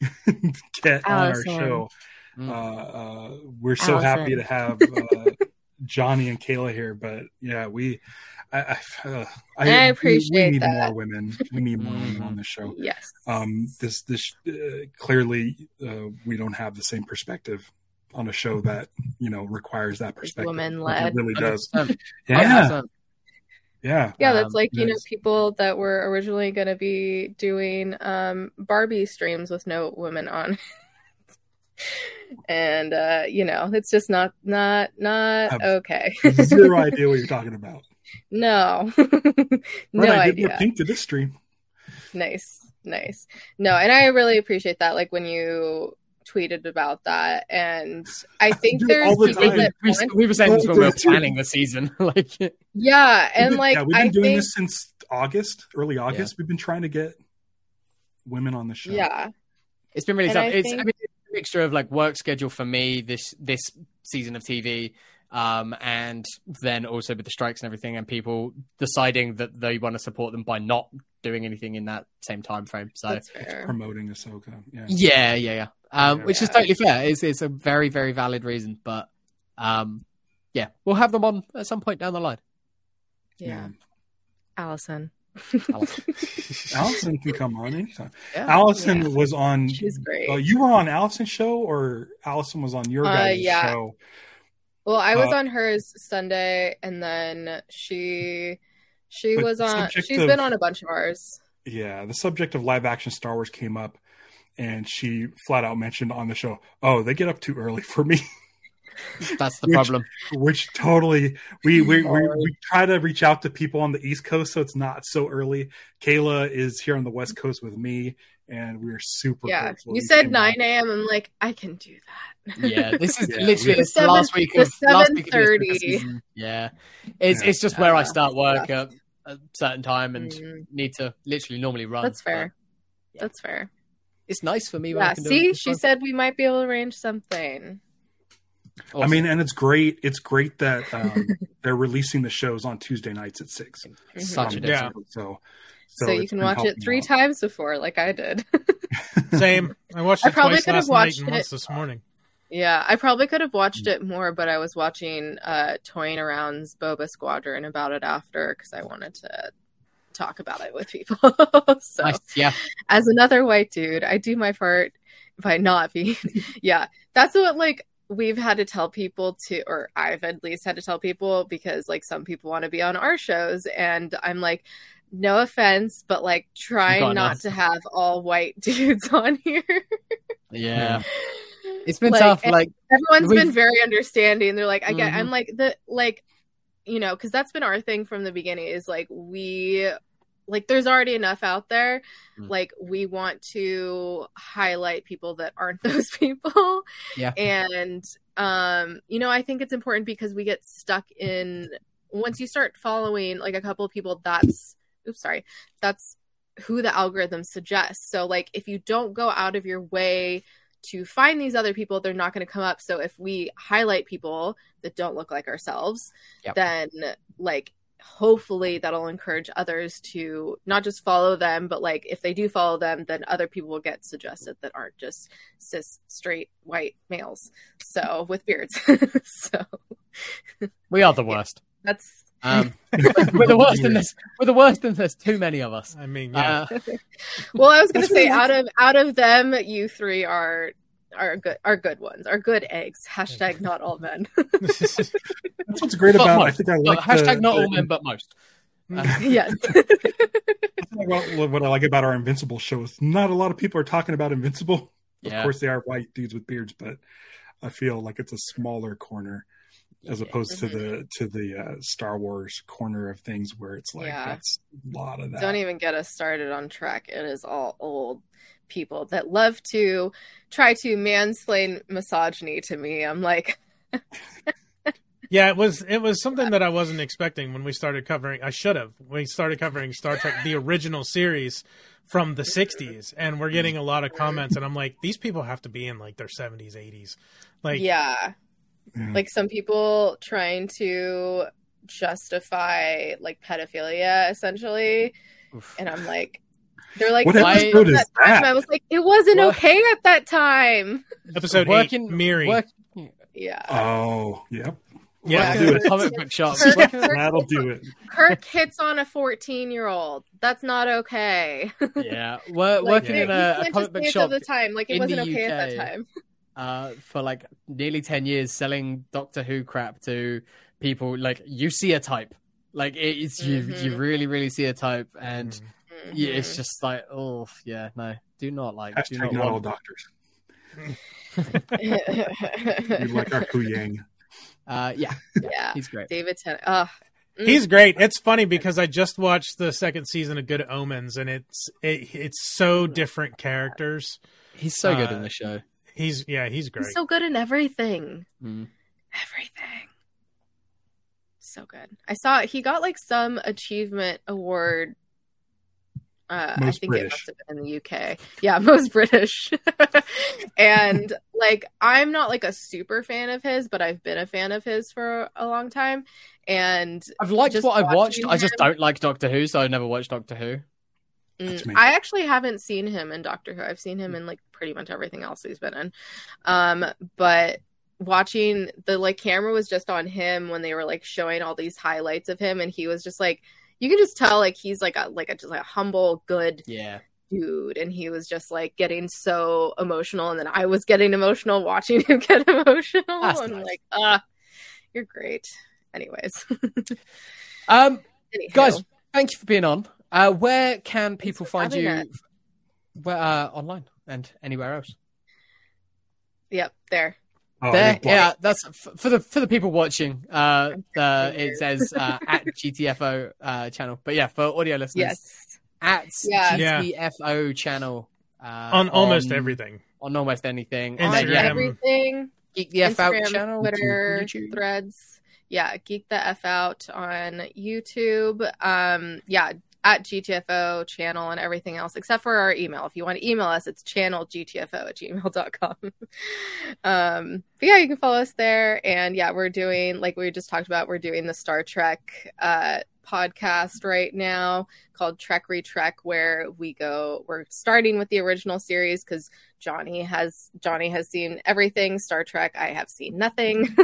with a beard, get Allison. on our show. Uh, uh, we're so Allison. happy to have uh, Johnny and Kayla here, but yeah, we I I, uh, I, I appreciate we, we need that. More women. We need more women on the show. Yes. Um. This this uh, clearly uh, we don't have the same perspective on a show that, you know, requires that perspective. Woman led. It really does. one hundred percent. Yeah. one hundred percent. Yeah. Yeah, that's um, like, you know, people that were originally going to be doing um, Barbie streams with no women on. And, uh, you know, it's just not, not, not I've, okay. Zero idea what you're talking about. No. No right, idea. I did think to this stream. Nice. Nice. No, and I really appreciate that. Like, when you tweeted about that, and I think there's the people that we, we were saying this when we were planning the season. Like, yeah, and like yeah, we've been I doing think, this since August, early August. Yeah. We've been trying to get women on the show. Yeah, it's been really tough. I it's think, I mean, it's a mixture of like work schedule for me this this season of T V, um, and then also with the strikes and everything, and people deciding that they want to support them by not doing anything in that same time frame. So it's promoting Ahsoka. Yeah, yeah, yeah. yeah. Um, which yeah. is totally fair. It's, it's a very, very valid reason. But um, yeah, we'll have them on at some point down the line. Yeah. Mm. Allison. Allison. Allison can come on anytime. Yeah. Allison yeah. was on. She's great. Uh, you were on Allison's show, or Allison was on your guys' uh, yeah. show? Well, I was uh, on hers Sunday, and then she she was on. She's of, been on a bunch of ours. Yeah. The subject of live action Star Wars came up. And she flat out mentioned on the show, "Oh, they get up too early for me." That's the which, problem. Which totally, we we, we we try to reach out to people on the East Coast, so it's not so early. Kayla is here on the West Coast with me, and we're super. Yeah, grateful. You said nine a.m. I'm like, I can do that. Yeah, this is yeah, literally the seven, last week. Of, the last week of this season. Yeah, it's yeah. it's just yeah. where I start work yeah. at a certain time and mm. need to literally normally run. That's fair. But, yeah. That's fair. It's nice for me. When yeah, I can see, do it she time. Said we might be able to arrange something. Awesome. I mean, and it's great. It's great that um, they're releasing the shows on Tuesday nights at six. Mm-hmm. Such um, a yeah. so, so, so you can watch it three out. times before, like I did. Same. I watched. It I probably twice could have watched it once this morning. Yeah, I probably could have watched mm-hmm. it more, but I was watching uh, Toying Around's Boba Squadron about it after because I wanted to talk about it with people. So nice, yeah. As another white dude, I do my part by not being yeah. That's what like we've had to tell people to, or I've at least had to tell people, because like some people want to be on our shows and I'm like, no offense, but like try not enough. to have all white dudes on here. Yeah. It's been like, tough. Like everyone's we've... been very understanding. They're like, I get mm-hmm. I'm like the like you know, because that's been our thing from the beginning is like we like there's already enough out there. Mm. Like we want to highlight people that aren't those people. Yeah. And um, you know, I think it's important because we get stuck in once you start following like a couple of people, that's oops, sorry, that's who the algorithm suggests. So like if you don't go out of your way to find these other people, they're not going to come up. So if we highlight people that don't look like ourselves, yep. then like hopefully that'll encourage others to not just follow them, but like if they do follow them, then other people will get suggested that aren't just cis straight white males. So with beards. So we are the worst. Yeah, that's um we're the worst in this we're the worst in this too many of us. I mean yeah. Uh, well I was gonna say really out of out of them you three are are good are good ones are good eggs. Hashtag not all men. That's what's great but about most. I think I like no, hashtag the, not the, all men but most uh, yes. what, what I like about our Invincible show is not a lot of people are talking about Invincible. Of yeah. course they are white dudes with beards, but I feel like it's a smaller corner as opposed yeah. to the to the uh, Star Wars corner of things where it's like yeah. that's a lot of that. Don't even get us started on Trek. It is all old people that love to try to mansplain misogyny to me. I'm like yeah, it was it was something that I wasn't expecting when we started covering I should have. We started covering Star Trek the original series from the sixties, and we're getting a lot of comments and I'm like, these people have to be in like their seventies, eighties. Like yeah. Yeah. Like some people trying to justify like pedophilia essentially. Oof. And I'm like they're like what episode is that, that? I was like it wasn't what? okay at that time. Episode working, eight Miri. Work... Yeah. Oh, yep. Yeah, do it. Comic book shop. Kirk, Kirk, That'll do it. Kirk hits on a fourteen-year-old. That's not okay. Yeah, we're, like, working yeah. in a, a comic book shop the time. Like it wasn't okay U K, at that time. Uh, for like nearly ten years, selling Doctor Who crap to people. Like you see a type. Like it's mm-hmm. you. You really, really see a type, and mm-hmm. yeah, it's just like, oh yeah, no, do not like. Do not, not all doctors. You like our Huyang. Uh, yeah, yeah, yeah, he's great. David Tennant. Oh. Mm. He's great. It's funny because I just watched the second season of Good Omens, and it's it, it's so different characters. He's so uh, good in the show. He's yeah, he's great. He's so good in everything. Mm. Everything. So good. I saw he got like some achievement award. Uh, I think British. It must have been in the U K. Yeah, most British. And like, I'm not like a super fan of his, but I've been a fan of his for a long time. And I've liked what I've watched. Him... I just don't like Doctor Who, so I never watched Doctor Who. Mm, I actually haven't seen him in Doctor Who. I've seen him in like pretty much everything else he's been in. Um, but watching the like camera was just on him when they were like showing all these highlights of him, and he was just like. You can just tell, like, he's, like, a like a, just, like, a humble, good yeah. dude. And he was just, like, getting so emotional. And then I was getting emotional watching him get emotional. That's and nice. I'm like, ah, you're great. Anyways. um, Anywho. Guys, thank you for being on. Uh, where can people find you where, uh, online and anywhere else? Yep, there. Oh, there, yeah, that's for the for the people watching. Uh, uh it says uh, at G T F O uh, channel, but yeah, for audio listeners, yes. at yeah. G T F O channel uh, on, on almost everything, on almost anything, Instagram. On everything, Geek the F Out channel, Twitter, YouTube. Threads, yeah, Geek the F Out on YouTube, um, yeah. At G T F O channel and everything else except for our email. If you want to email us, it's channel G T F O at gmail dot com. Um, but yeah, you can follow us there. And yeah, we're doing, like we just talked about, we're doing the Star Trek uh, podcast right now called Trek Retrek, where we go, we're starting with the original series because Johnny has, Johnny has seen everything Star Trek. I have seen nothing.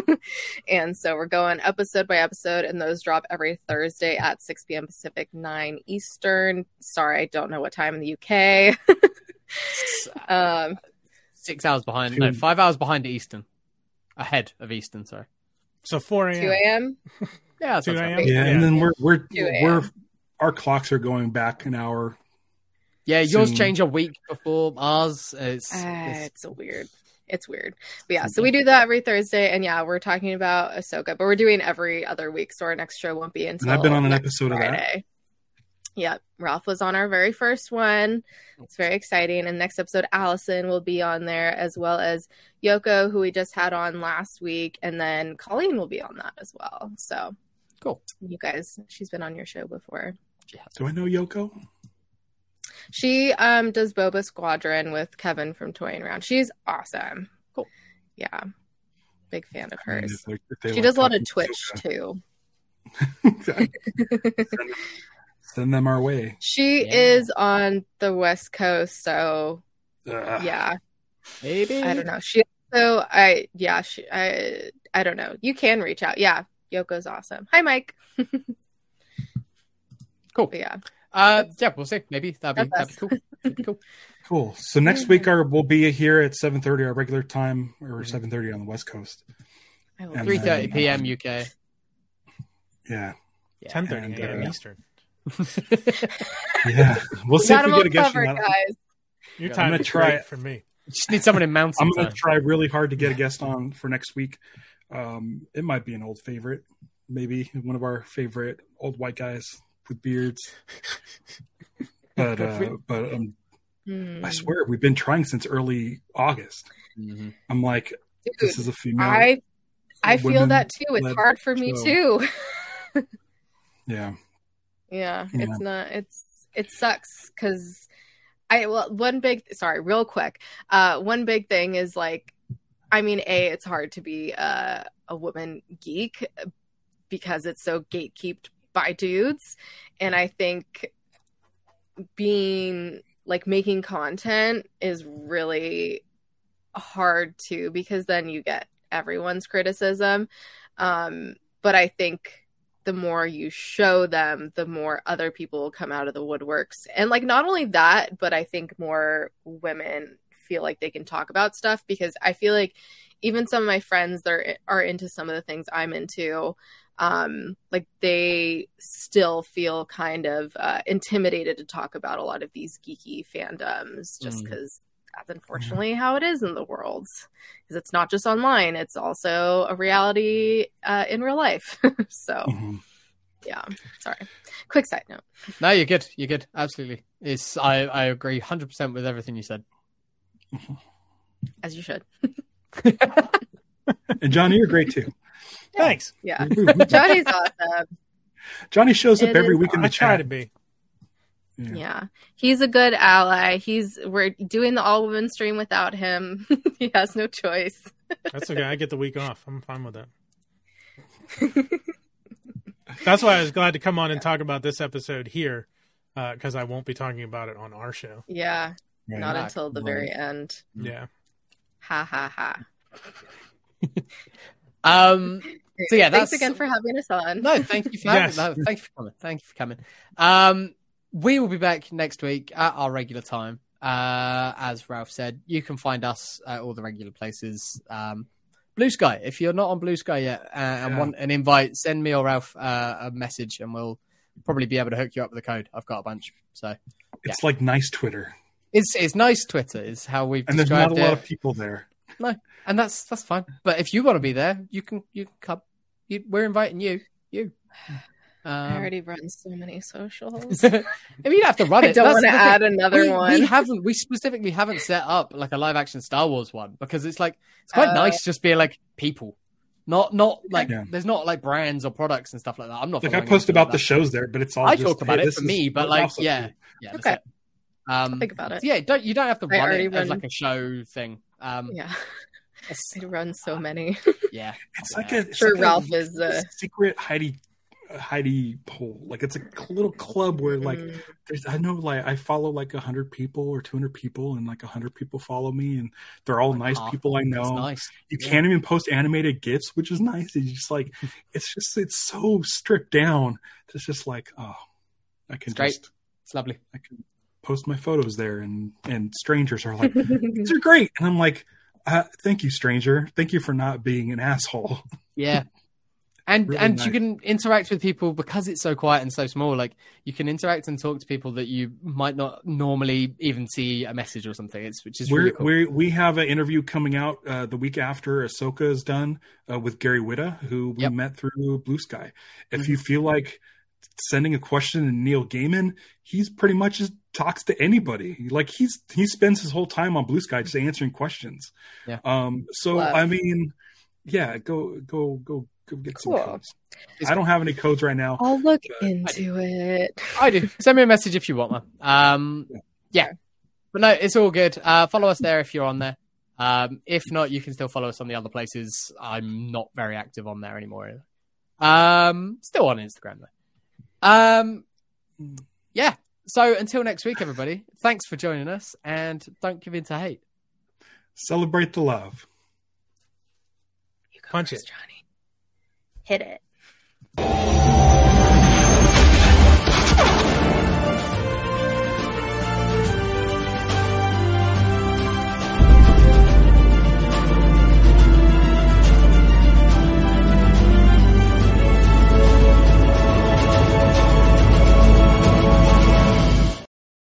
And so we're going episode by episode, and those drop every Thursday at six p.m. Pacific, nine Eastern. Sorry, I don't know what time in the U K. um, Six hours behind, two. no, five hours behind Eastern. Ahead of Eastern, sorry. So four a.m. two a.m.? Yeah, two a m. Yeah, and then we're we're we're our clocks are going back an hour. Yeah, yours soon. Change a week before ours. It's uh, it's, it's weird. It's weird. But yeah, so we do that every Thursday, and yeah, we're talking about Ahsoka, but we're doing every other week, so our next show won't be until. And I've been on an episode Friday. of that. Yep, Ralph was on our very first one. It's very exciting. And next episode, Allison will be on there, as well as Yoko, who we just had on last week, and then Colleen will be on that as well. So. Cool. You guys, she's been on your show before. Yeah. Do I know Yoko? She um does Boba Squadron with Kevin from Toying Around. She's awesome. Cool. Yeah. Big fan of hers. I mean, if they, if they she like does a lot of Twitch too. send, them, send them our way. She yeah. is on the West Coast, so uh, yeah. Maybe. I don't know. She also I yeah, she I I don't know. You can reach out. Yeah. Yoko's awesome. Hi, Mike. Cool. But yeah. Uh, yeah, we'll see. Maybe that'd be, that'd be cool. That'd be cool. Cool. So next week our, we'll be here at seven thirty our regular time, or seven thirty on the West Coast. three thirty p.m. Um, U K. Yeah. ten thirty a.m. Uh, Eastern. Yeah. We'll see if we get a guest. Covered, guys. Your time I'm to try it for me. Just need someone in Mountain. I'm going to try really hard to get a guest on for next week. Um, it might be an old favorite, maybe one of our favorite old white guys with beards. But uh, but um, mm. I swear we've been trying since early August. Mm-hmm. I'm like, dude, this is a female. I I feel that too. It's hard for me show. too. yeah. yeah. Yeah, it's not. It's it sucks because I well one big sorry real quick. Uh, one big thing is like. I mean, A, it's hard to be uh, a woman geek because it's so gatekept by dudes. And I think being, like, making content is really hard, too, because then you get everyone's criticism. Um, but I think the more you show them, the more other people will come out of the woodworks. And like, not only that, but I think more women feel like they can talk about stuff, because I feel like even some of my friends that are into some of the things I'm into, um, like they still feel kind of uh, intimidated to talk about a lot of these geeky fandoms, just because mm. that's unfortunately mm. how it is in the world. Because it's not just online, it's also a reality uh, in real life. So, mm-hmm. yeah, sorry. Quick side note. No, you're good. You're good. Absolutely. It's I, I agree one hundred percent with everything you said. As you should. And Johnny, you're great too. Yeah. Thanks. Yeah, Johnny's awesome. Johnny shows up it every week awesome. in the chat. I try to be. Yeah. yeah, he's a good ally. He's we're doing the all women stream without him. He has no choice. That's okay. I get the week off. I'm fine with that. That's why I was glad to come on and talk about this episode here, because uh, I won't be talking about it on our show. Yeah, yeah not, not until the very end. Yeah. Ha ha ha. Um, so yeah, that's... thanks again for having us on. No, thank you for having yes. no, thank you for coming. Thank you for coming. Um, we will be back next week at our regular time. Uh, as Ralph said, you can find us at all the regular places. Um, Blue Sky. If you're not on Blue Sky yet uh, and yeah. want an invite, send me or Ralph uh, a message, and we'll probably be able to hook you up with a code. I've got a bunch, so yeah. It's like nice Twitter. It's it's nice Twitter is how we've and described it. And there's not a it. lot of people there. No, and that's that's fine. But if you want to be there, you can you can come. You, we're inviting you. You. Um, I already run so many socials. I mean, you don't have to run it. I don't that's want to add thing. another we, one. We haven't. We specifically haven't set up like a live action Star Wars one, because it's like it's quite uh, nice just being like people, not not like yeah. there's not like brands or products and stuff like that. I'm not like I post about like the shows there, but it's all I just, talk about hey, it for me. But like awesome yeah, yeah, okay. That's it. Um, I'll think about it. Yeah, don't you don't have to run it run... as like a show thing. Um, yeah, I run so many. Yeah, it's yeah. like a it's sure like Ralph a, is a... a secret Heidi Heidi poll. Like it's a little club where like mm. there's I know like I follow like a hundred people or two hundred people, and like a hundred people follow me, and they're all oh, nice God. people I know. Nice. You yeah. can't even post animated GIFs, which is nice. It's just like it's just it's so stripped down. It's just like oh, I can it's just great. It's lovely. I can. Post my photos there, and and strangers are like, these are great, and I'm like, uh, thank you, stranger, thank you for not being an asshole. Yeah, and really and nice. You can interact with people because it's so quiet and so small. Like you can interact and talk to people that you might not normally even see a message or something. It's which is we're, really cool. We're, we have an interview coming out uh, the week after Ahsoka is done uh, with Gary Whitta, who we yep. met through Blue Sky. If mm-hmm. you feel like sending a question to Neil Gaiman, he's pretty much just talks to anybody. Like he's he spends his whole time on Blue Sky just answering questions. Yeah. Um. So Love. I mean, yeah. Go go go go get cool. some codes. It's I don't cool. have any codes right now. I'll look into I it. I do. Send me a message if you want, man. Um. Yeah. yeah. But no, it's all good. Uh, follow us there if you're on there. Um. If not, you can still follow us on the other places. I'm not very active on there anymore. Um. Still on Instagram though. Um, yeah. So until next week, everybody, thanks for joining us, and don't give in to hate. Celebrate the love. You go Punch first, it. Johnny. Hit it.